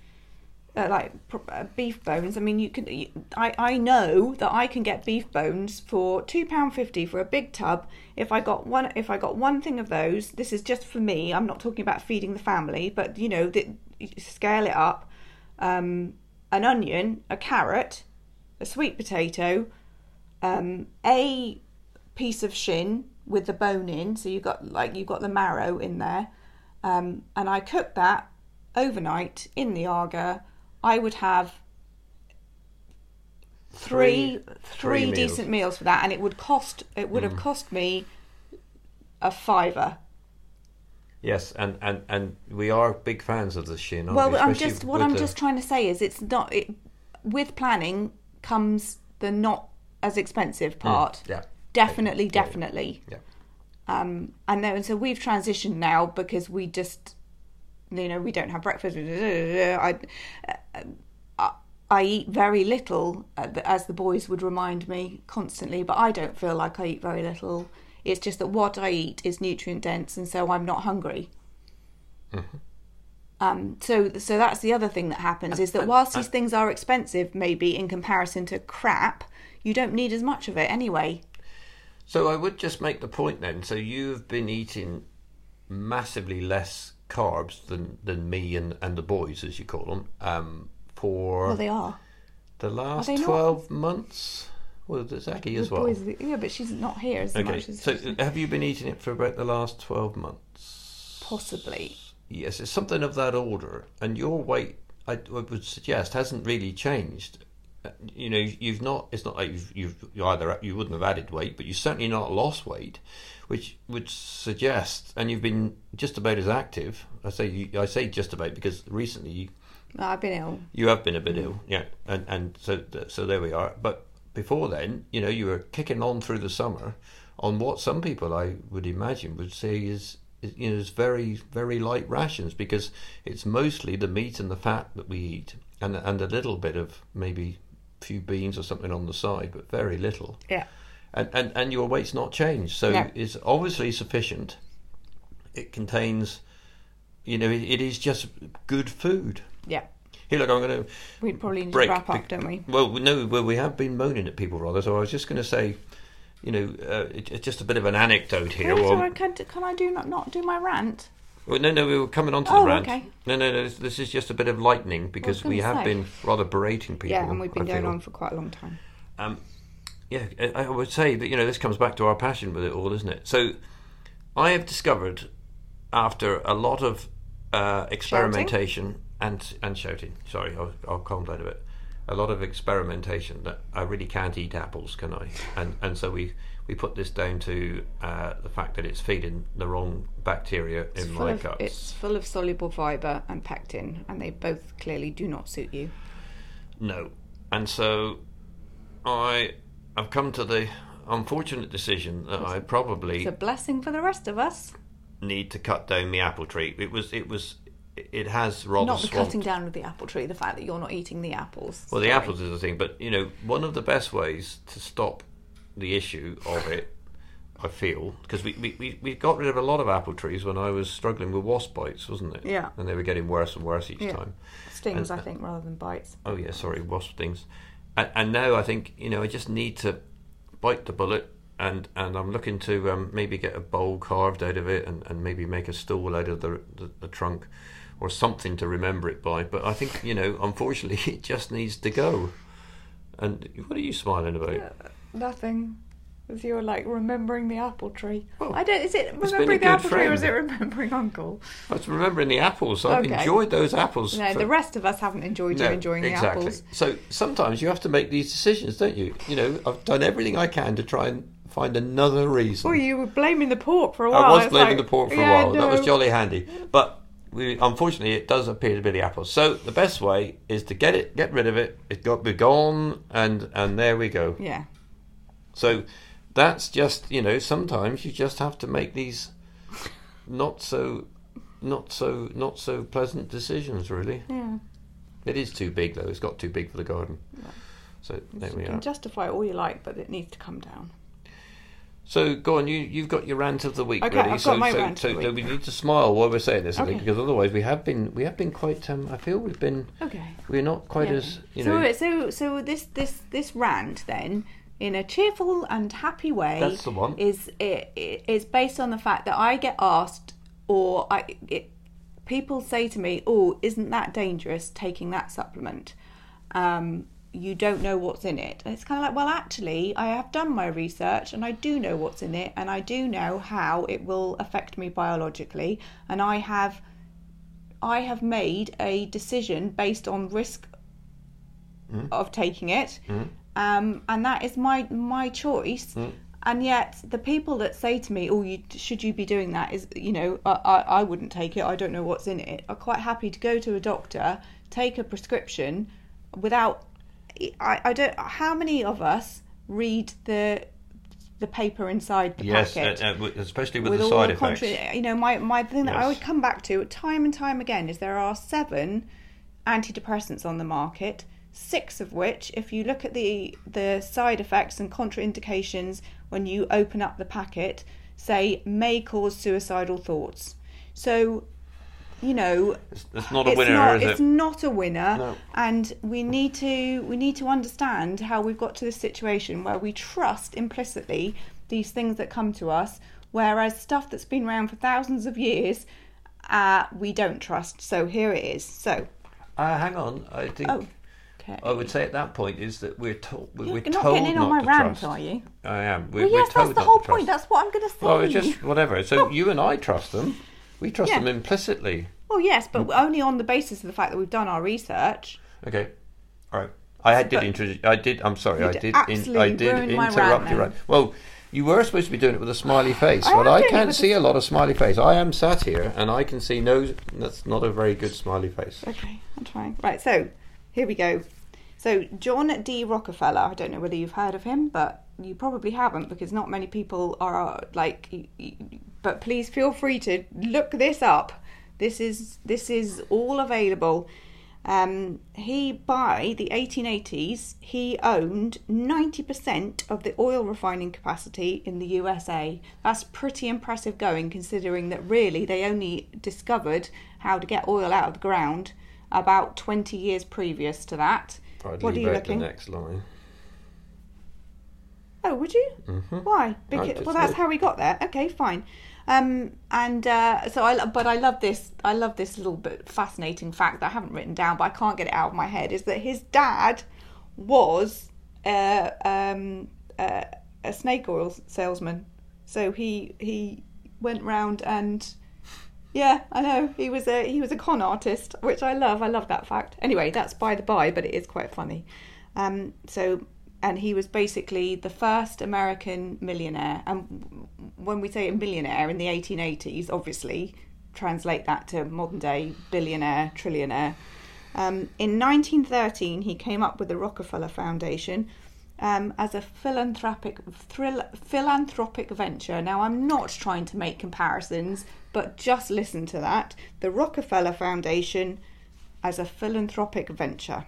uh, like uh, beef bones, I mean, you can. You, I, I know that I can get beef bones for two pounds fifty for a big tub. If I got one, if I got one thing of those, this is just for me. I'm not talking about feeding the family, but you know, the, scale it up. Um, an onion, a carrot, a sweet potato, um, a piece of shin with the bone in. So you've got like you've got the marrow in there, um, and I cook that overnight in the Arga. I would have three, three, three, three decent meals. meals for that, and it would cost. It would mm. have cost me a fiver. Yes, and, and, and we are big fans of the shin. Well, we? I'm just what I'm the... just trying to say is it's not. It, with planning comes the not as expensive part. Mm. Yeah, definitely, yeah. definitely. Yeah. Um, and then so we've transitioned now because we just. You know, we don't have breakfast. I, I, I eat very little, as the boys would remind me constantly, but I don't feel like I eat very little. It's just that what I eat is nutrient dense, and so I'm not hungry. Mm-hmm. Um, so, so that's the other thing that happens, is that whilst these things are expensive, maybe in comparison to crap, you don't need as much of it anyway. So I would just make the point then. So you've been eating massively less carbs than than me and and the boys, as you call them, um for well they are the last are twelve not? months. Well, there's Aggie as well. Boys, yeah, but she's not here as okay. much as so she's... Have you been eating it for about the last twelve months? Possibly, yes, it's something of that order. And your weight, I would suggest, hasn't really changed. You know, you've not. It's not like you've, you've you either. You wouldn't have added weight, but you've certainly not lost weight, which would suggest. And you've been just about as active. I say. You, I say just about because recently. You, no, I've been ill. You have been a bit mm. ill, yeah. And and so so there we are. But before then, you know, you were kicking on through the summer on what some people I would imagine would say is, is you know, is very very light rations, because it's mostly the meat and the fat that we eat, and and a little bit of maybe. Few beans or something on the side, but very little. Yeah, and and, and your weight's not changed, so no. It's obviously sufficient. It contains, you know, it, it is just good food. Yeah. Here, look, I'm going to. We'd probably need break. to wrap up, don't we? Well, no, well, we have been moaning at people rather. So I was just going to say, you know, uh, it, it's just a bit of an anecdote here. Well, or, can, can I do not not do my rant? Well, no, no, we were coming on to oh, the rant. Okay. No, no, no, this, this is just a bit of lightning, because we have say. been rather berating people. Yeah, and we've been I going feel. on for quite a long time. Um, yeah, I would say that, you know, this comes back to our passion with it all, isn't it? So I have discovered, after a lot of uh, experimentation and, and shouting, sorry, I'll, I'll calm down a bit, a lot of experimentation, that I really can't eat apples, can I? And, and so we... we put this down to uh, the fact that it's feeding the wrong bacteria in my guts. It's full of soluble fibre and pectin, and they both clearly do not suit you. No. And so I, I've come to the unfortunate decision that I probably... It's a blessing for the rest of us. ...need to cut down my apple tree. It was... It was It has rather not the swamped. Cutting down of the apple tree, the fact that you're not eating the apples. Well, sorry. The apples is the thing, but you know, one of the best ways to stop the issue of it, I feel, because we, we we got rid of a lot of apple trees when I was struggling with wasp bites, wasn't it? Yeah. And they were getting worse and worse each yeah. time. Stings, and, I think, rather than bites. Oh yeah, sorry, wasp stings. And, and now I think you know I just need to bite the bullet, and, and I'm looking to um, maybe get a bowl carved out of it, and, and maybe make a stool out of the the, the trunk. Or something to remember it by, but I think, you know, unfortunately, it just needs to go. And what are you smiling about? Uh, nothing. As you're like remembering the apple tree. Well, I don't. Is it remembering the apple friend. tree, or is it remembering Uncle? I was remembering the apples. I've okay. enjoyed those apples. No, for... the rest of us haven't enjoyed no, you enjoying exactly. the apples. So sometimes you have to make these decisions, don't you? You know, I've done everything I can to try and find another reason. Well, you were blaming the pork for a while. I was blaming like, the pork for yeah, a while. No. That was jolly handy, but. We, unfortunately, it does appear to be the apples. So the best way is to get it, get rid of it. It got be gone, and and there we go. Yeah. So that's just you know sometimes you just have to make these not so not so not so pleasant decisions really. Yeah. It is too big though. It's got too big for the garden. Yeah. So there we are. You can justify it all you like, but it needs to come down. So go on, you you've got your rant of the week. Okay, really. I've so, got my so, rant so, of the week. So we need to smile while we're saying this, okay. I think, because otherwise we have been we have been quite. Um, I feel we've been. Okay. We're not quite yeah. as you so, know. So so this this this rant then, in a cheerful and happy way. That's the one. Is it, it is based on the fact that I get asked, or I it, people say to me, "Oh, isn't that dangerous taking that supplement? Um, you don't know what's in it." And it's kind of like, well, actually, I have done my research and I do know what's in it, and I do know how it will affect me biologically, and I have I have made a decision based on risk mm. of taking it mm. um, and that is my my choice mm. And yet the people that say to me, "Oh, you, should you be doing that?" is, you know, I, I, I wouldn't take it, I don't know what's in it, are quite happy to go to a doctor, take a prescription without I, I don't. How many of us read the the paper inside the yes, packet? Yes, uh, uh, especially with, with the side the effects. Contra- you know, my my thing yes. that I would come back to time and time again is there are seven antidepressants on the market, six of which, if you look at the the side effects and contraindications when you open up the packet, say may cause suicidal thoughts. So. You know, it's, it's not a it's winner. Not, is it? It's not a winner, no. And we need to we need to understand how we've got to this situation where we trust implicitly these things that come to us, whereas stuff that's been around for thousands of years, uh, we don't trust. So here it is. So, uh, hang on, I think oh, okay. I would say at that point is that we're told we're, we're not told getting in not on my to rant, trust. Are you? I am. We're, well, we're yes, told that's the whole point. That's what I'm going to say. Well, it's just whatever. So oh. you and I trust them. We trust yeah. them implicitly. Well, yes, but only on the basis of the fact that we've done our research. Okay, all right. I did but introduce. I did. I'm sorry. I did. In, I did interrupt you. Right. Well, you were supposed to be doing it with a smiley face, I but I can't see a lot of smiley face. I am sat here and I can see no. That's not a very good smiley face. Okay, I'm trying. Right. So here we go. So John D. Rockefeller. I don't know whether you've heard of him, but. You probably haven't, because not many people are like, but please feel free to look this up. This is this is all available. Um, he, by the eighteen eighties, he owned ninety percent of the oil refining capacity in the U S A. That's pretty impressive going, considering that really they only discovered how to get oil out of the ground about twenty years previous to that. I'd what leave are you looking? The next line. Oh, would you? Mm-hmm. Why? Because well, that's how we got there. Okay, fine. Um, and uh, so I, but I love this. I love this little bit fascinating fact that I haven't written down, but I can't get it out of my head. Is that his dad was uh, um, uh, a snake oil salesman? So he he went round and yeah, I know he was a he was a con artist, which I love. I love that fact. Anyway, that's by the by, but it is quite funny. Um, so. and he was basically the first American millionaire. And when we say a millionaire in the eighteen eighties, obviously translate that to modern day billionaire, trillionaire. Um, in nineteen thirteen, he came up with the Rockefeller Foundation um, as a philanthropic thrill, philanthropic venture. Now, I'm not trying to make comparisons, but just listen to that. The Rockefeller Foundation as a philanthropic venture.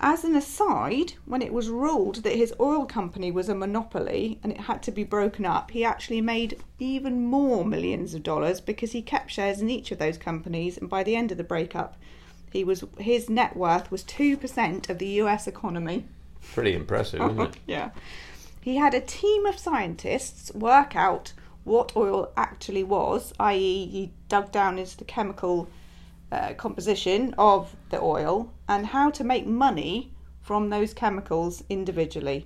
As an aside, when it was ruled that his oil company was a monopoly and it had to be broken up, he actually made even more millions of dollars because he kept shares in each of those companies, and by the end of the breakup, he was his net worth was two percent of the U S economy. Pretty impressive, isn't it? Yeah. He had a team of scientists work out what oil actually was, that is he dug down into the chemical Uh, composition of the oil and how to make money from those chemicals individually.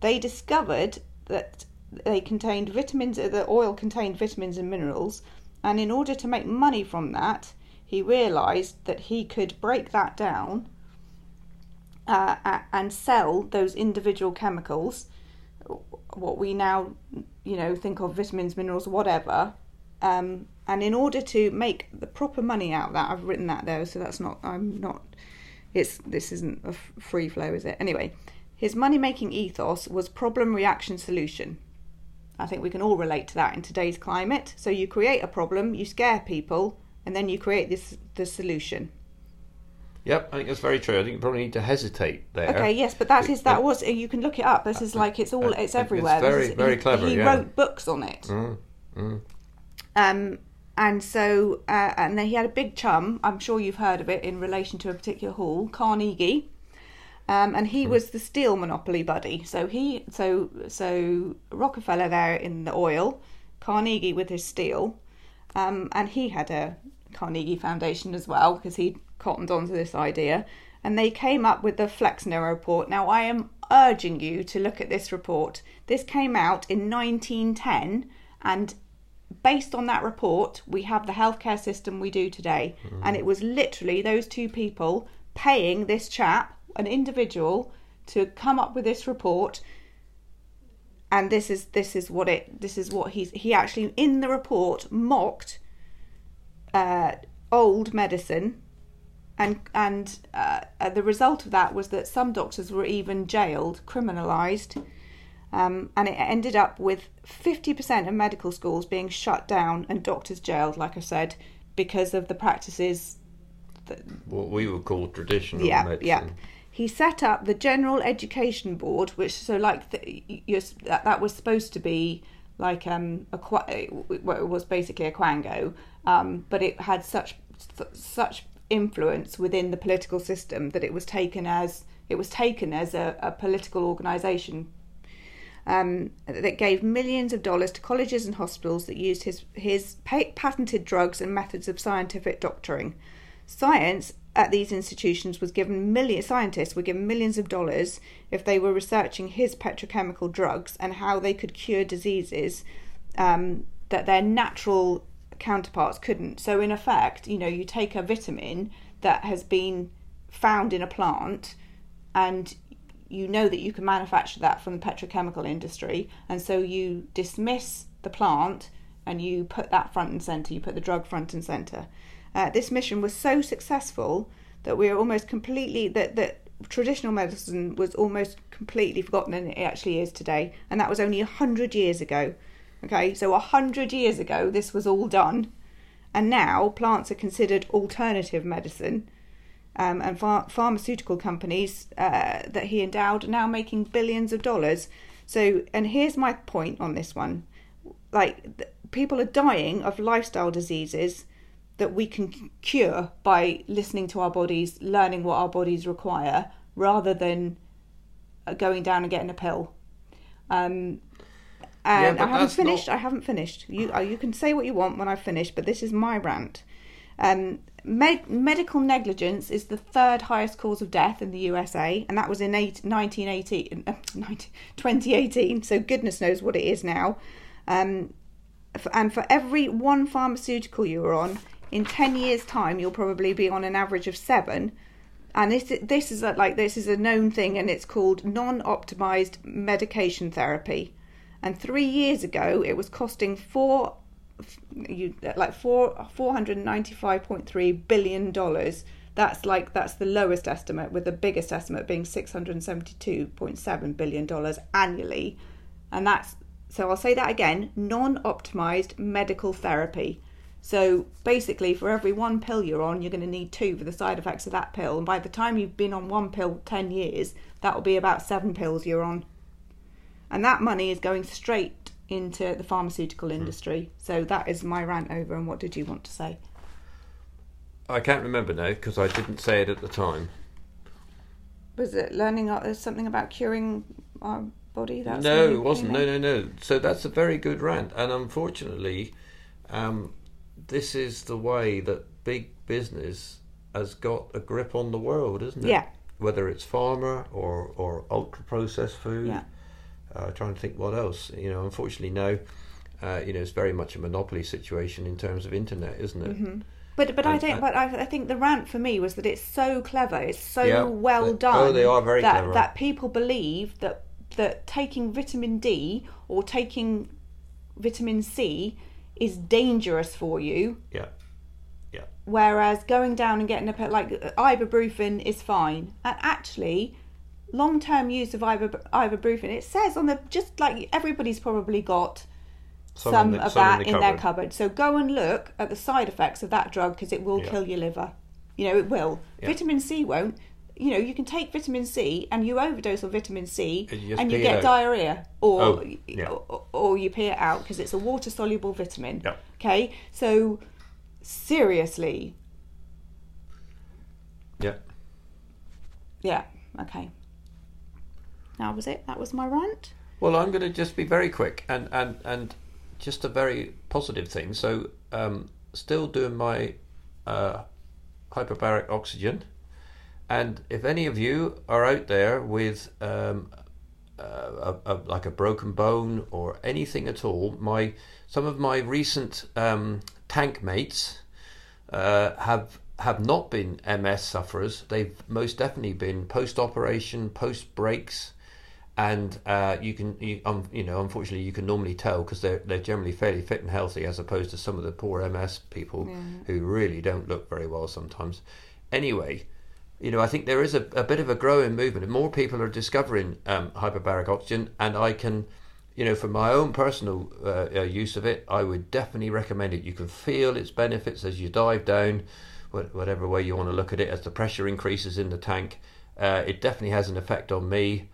They discovered that they contained vitamins, the oil contained vitamins and minerals, and in order to make money from that, he realized that he could break that down uh, and sell those individual chemicals, what we now, you know, think of vitamins, minerals, whatever. Um, and in order to make the proper money out of that, I've written that there, so that's not, I'm not, it's, this isn't a f- free flow, is it? Anyway, his money-making ethos was problem, reaction, solution. I think we can all relate to that in today's climate. So you create a problem, you scare people, and then you create this the solution. Yep, I think that's very true. I think you probably need to hesitate there. Okay, yes, but that is, that was, you can look it up. This is like, it's all, it's everywhere. It's very, is, very he, clever, he yeah. wrote books on it. Mm, mm. Um, and so, uh, and then he had a big chum, I'm sure you've heard of it in relation to a particular hall, Carnegie, um, and he was the steel monopoly buddy. So he, so, so Rockefeller there in the oil, Carnegie with his steel, um, and he had a Carnegie Foundation as well, because he cottoned onto this idea, and they came up with the Flexner report. Now I am urging you to look at this report. This came out in nineteen ten, and based on that report, we have the healthcare system we do today. Mm. And it was literally those two people paying this chap, an individual, to come up with this report. And this is this is what it this is what he's he actually in the report mocked uh, old medicine, and and uh, the result of that was that some doctors were even jailed, criminalized. Um, and it ended up with fifty percent of medical schools being shut down and doctors jailed, like I said, because of the practices that, what we would call traditional yep, medicine. Yep. He set up the General Education Board, which so like the, you're, that, that was supposed to be like um a it was basically a quango, um, but it had such such influence within the political system that it was taken as it was taken as a, a political organisation. Um, that gave millions of dollars to colleges and hospitals that used his his pa- patented drugs and methods of scientific doctoring. Science at these institutions was given million scientists were given millions of dollars if they were researching his petrochemical drugs and how they could cure diseases um, that their natural counterparts couldn't. So in effect, you know, you take a vitamin that has been found in a plant and you know that you can manufacture that from the petrochemical industry, and so you dismiss the plant and you put that front and centre, you put the drug front and centre. Uh, this mission was so successful that we are almost completely, that, that traditional medicine was almost completely forgotten, and it actually is today, and that was only one hundred years ago. Okay, so one hundred years ago this was all done, and now plants are considered alternative medicine. Um, and ph- pharmaceutical companies uh, that he endowed are now making billions of dollars. So, and here's my point on this one. Like, th- people are dying of lifestyle diseases that we can c- cure by listening to our bodies, learning what our bodies require, rather than uh, going down and getting a pill. Um, and yeah, I haven't finished. Not... I haven't finished. You, uh, you can say what you want when I've finished, but this is my rant. Um, med- medical negligence is the third highest cause of death in the U S A, and that was in eight, nineteen eighteen, uh, nineteen, twenty eighteen, so goodness knows what it is now. Um, for, and for every one pharmaceutical you're on, in ten years' time, you'll probably be on an average of seven. And this, this is a, like this is a known thing, and it's called non-optimized medication therapy. And three years ago, it was costing four, you like four four hundred ninety-five point three billion dollars. That's like that's the lowest estimate, with the biggest estimate being six hundred seventy-two point seven billion dollars annually. And that's so I'll say that again: non-optimized medical therapy. So basically, for every one pill you're on, you're going to need two for the side effects of that pill. And by the time you've been on one pill ten years, that will be about seven pills you're on. And that money is going straight into the pharmaceutical industry. Mm. So that is my rant over. And what did you want to say? I can't remember now because I didn't say it at the time. Was it learning uh, something about curing our body? That's no, it wasn't. No, no, no. So that's a very good rant. And unfortunately... Um, this is the way that big business has got a grip on the world, isn't it? Yeah. Whether it's pharma or, or ultra-processed food. Yeah. Uh, trying to think what else. You know, unfortunately now, uh, you know, it's very much a monopoly situation in terms of internet, isn't it? Mm-hmm. But but and, I don't. But I, I think the rant for me was that it's so clever, it's so yeah, well they, done. Oh, they are very that, clever. That people believe that that taking vitamin D or taking vitamin C is dangerous for you. Yeah, yeah. Whereas going down and getting a pill, like ibuprofen is fine. And actually, long-term use of ibupro- ibuprofen, it says on the, just like everybody's probably got some, some the, of some that in, the in their cupboard. So go and look at the side effects of that drug because it will yeah. kill your liver. You know, it will. Yeah. Vitamin C won't. You know, you can take vitamin C and you overdose on vitamin C and you, and you get diarrhea or, oh, yeah. or or you pee it out because it's a water-soluble vitamin. Yeah. Okay? So, seriously. Yeah. Yeah, okay. That was it. That was my rant. Well, I'm going to just be very quick and, and, and just a very positive thing. So, um, still doing my uh, hyperbaric oxygen. And if any of you are out there with um, uh, a, a, like a broken bone or anything at all, my some of my recent um, tank mates uh, have have not been M S sufferers. They've most definitely been post-operation, post-breaks, and uh, you can you, um, you know unfortunately you can normally tell because they're they're generally fairly fit and healthy as opposed to some of the poor M S people yeah. who really don't look very well sometimes. Anyway. You know, I think there is a, a bit of a growing movement. More people are discovering um, hyperbaric oxygen, and I can, you know, for my own personal uh, use of it, I would definitely recommend it. You can feel its benefits as you dive down, whatever way you want to look at it, as the pressure increases in the tank. Uh, it definitely has an effect on me,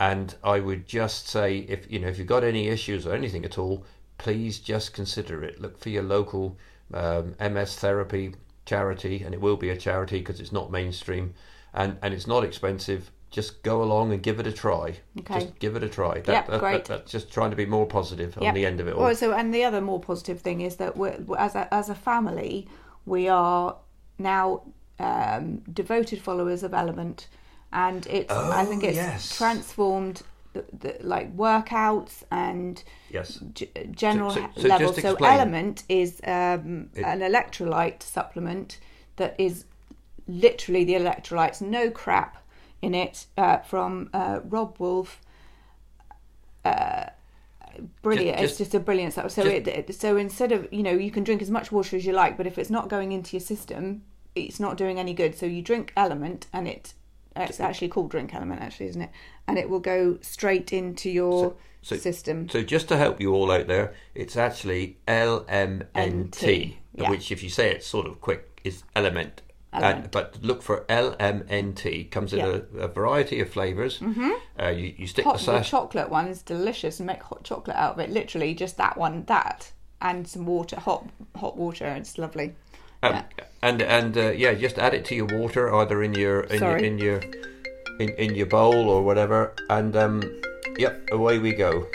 and I would just say, if you know, if you've got any issues or anything at all, please just consider it. Look for your local um, M S therapy charity, and it will be a charity because it's not mainstream, and and it's not expensive. Just go along and give it a try. Okay. Just give it a try. That, yep, that, great. That, that's just trying to be more positive yep. on the end of it all. Well, so and the other more positive thing is that we're, as a, as a family, we are now um, devoted followers of Element, and it's oh, I think it's yes. transformed. The, the, like workouts and yes. g- general so, so, so level. So Element is um, it, an electrolyte supplement that is literally the electrolytes, no crap in it, uh, from uh, Rob Wolf. Uh, brilliant! Just, just, it's just a brilliant stuff. So, just, it, so instead of you know you can drink as much water as you like, but if it's not going into your system, it's not doing any good. So you drink Element, and it. It's actually called Drink Element, actually, isn't it? And it will go straight into your so, so, system. So just to help you all out there, it's actually L M N T, yeah. which if you say it sort of quick, is Element. Element. And, but look for L M N T. Comes in yeah. a, a variety of flavours. Mm-hmm. Uh, you, you stick hot, the sash... The chocolate one is delicious, and make hot chocolate out of it. Literally, just that one, that, and some water, hot hot water, and it's lovely. Um, yeah. And and uh, yeah, just add it to your water, either in your in Sorry. your in your in, in your bowl or whatever. And um, yep, away we go.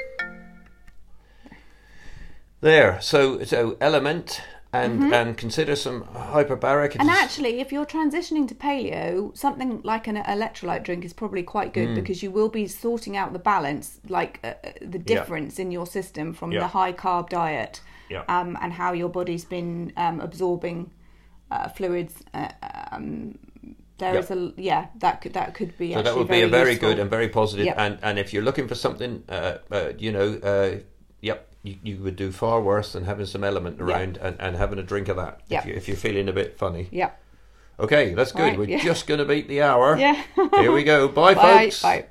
There. So so Element and mm-hmm. and consider some hyperbaric. And actually, if you're transitioning to paleo, something like an electrolyte drink is probably quite good mm. because you will be sorting out the balance, like uh, the difference yeah. in your system from yeah. the high carb diet. Yeah. Um, and how your body's been um, absorbing uh, fluids, uh, um, there yep. is a yeah that could that could be. So that would be very a very useful. Good and very positive. Yep. And and if you're looking for something, uh, uh, you know, uh, yep, you, you would do far worse than having some element around yep. and, and having a drink of that. Yep. If, you, if you're feeling a bit funny. Yep. Okay, that's good. Right, We're yeah. just going to beat the hour. Yeah. Here we go. Bye, Bye. folks. Bye.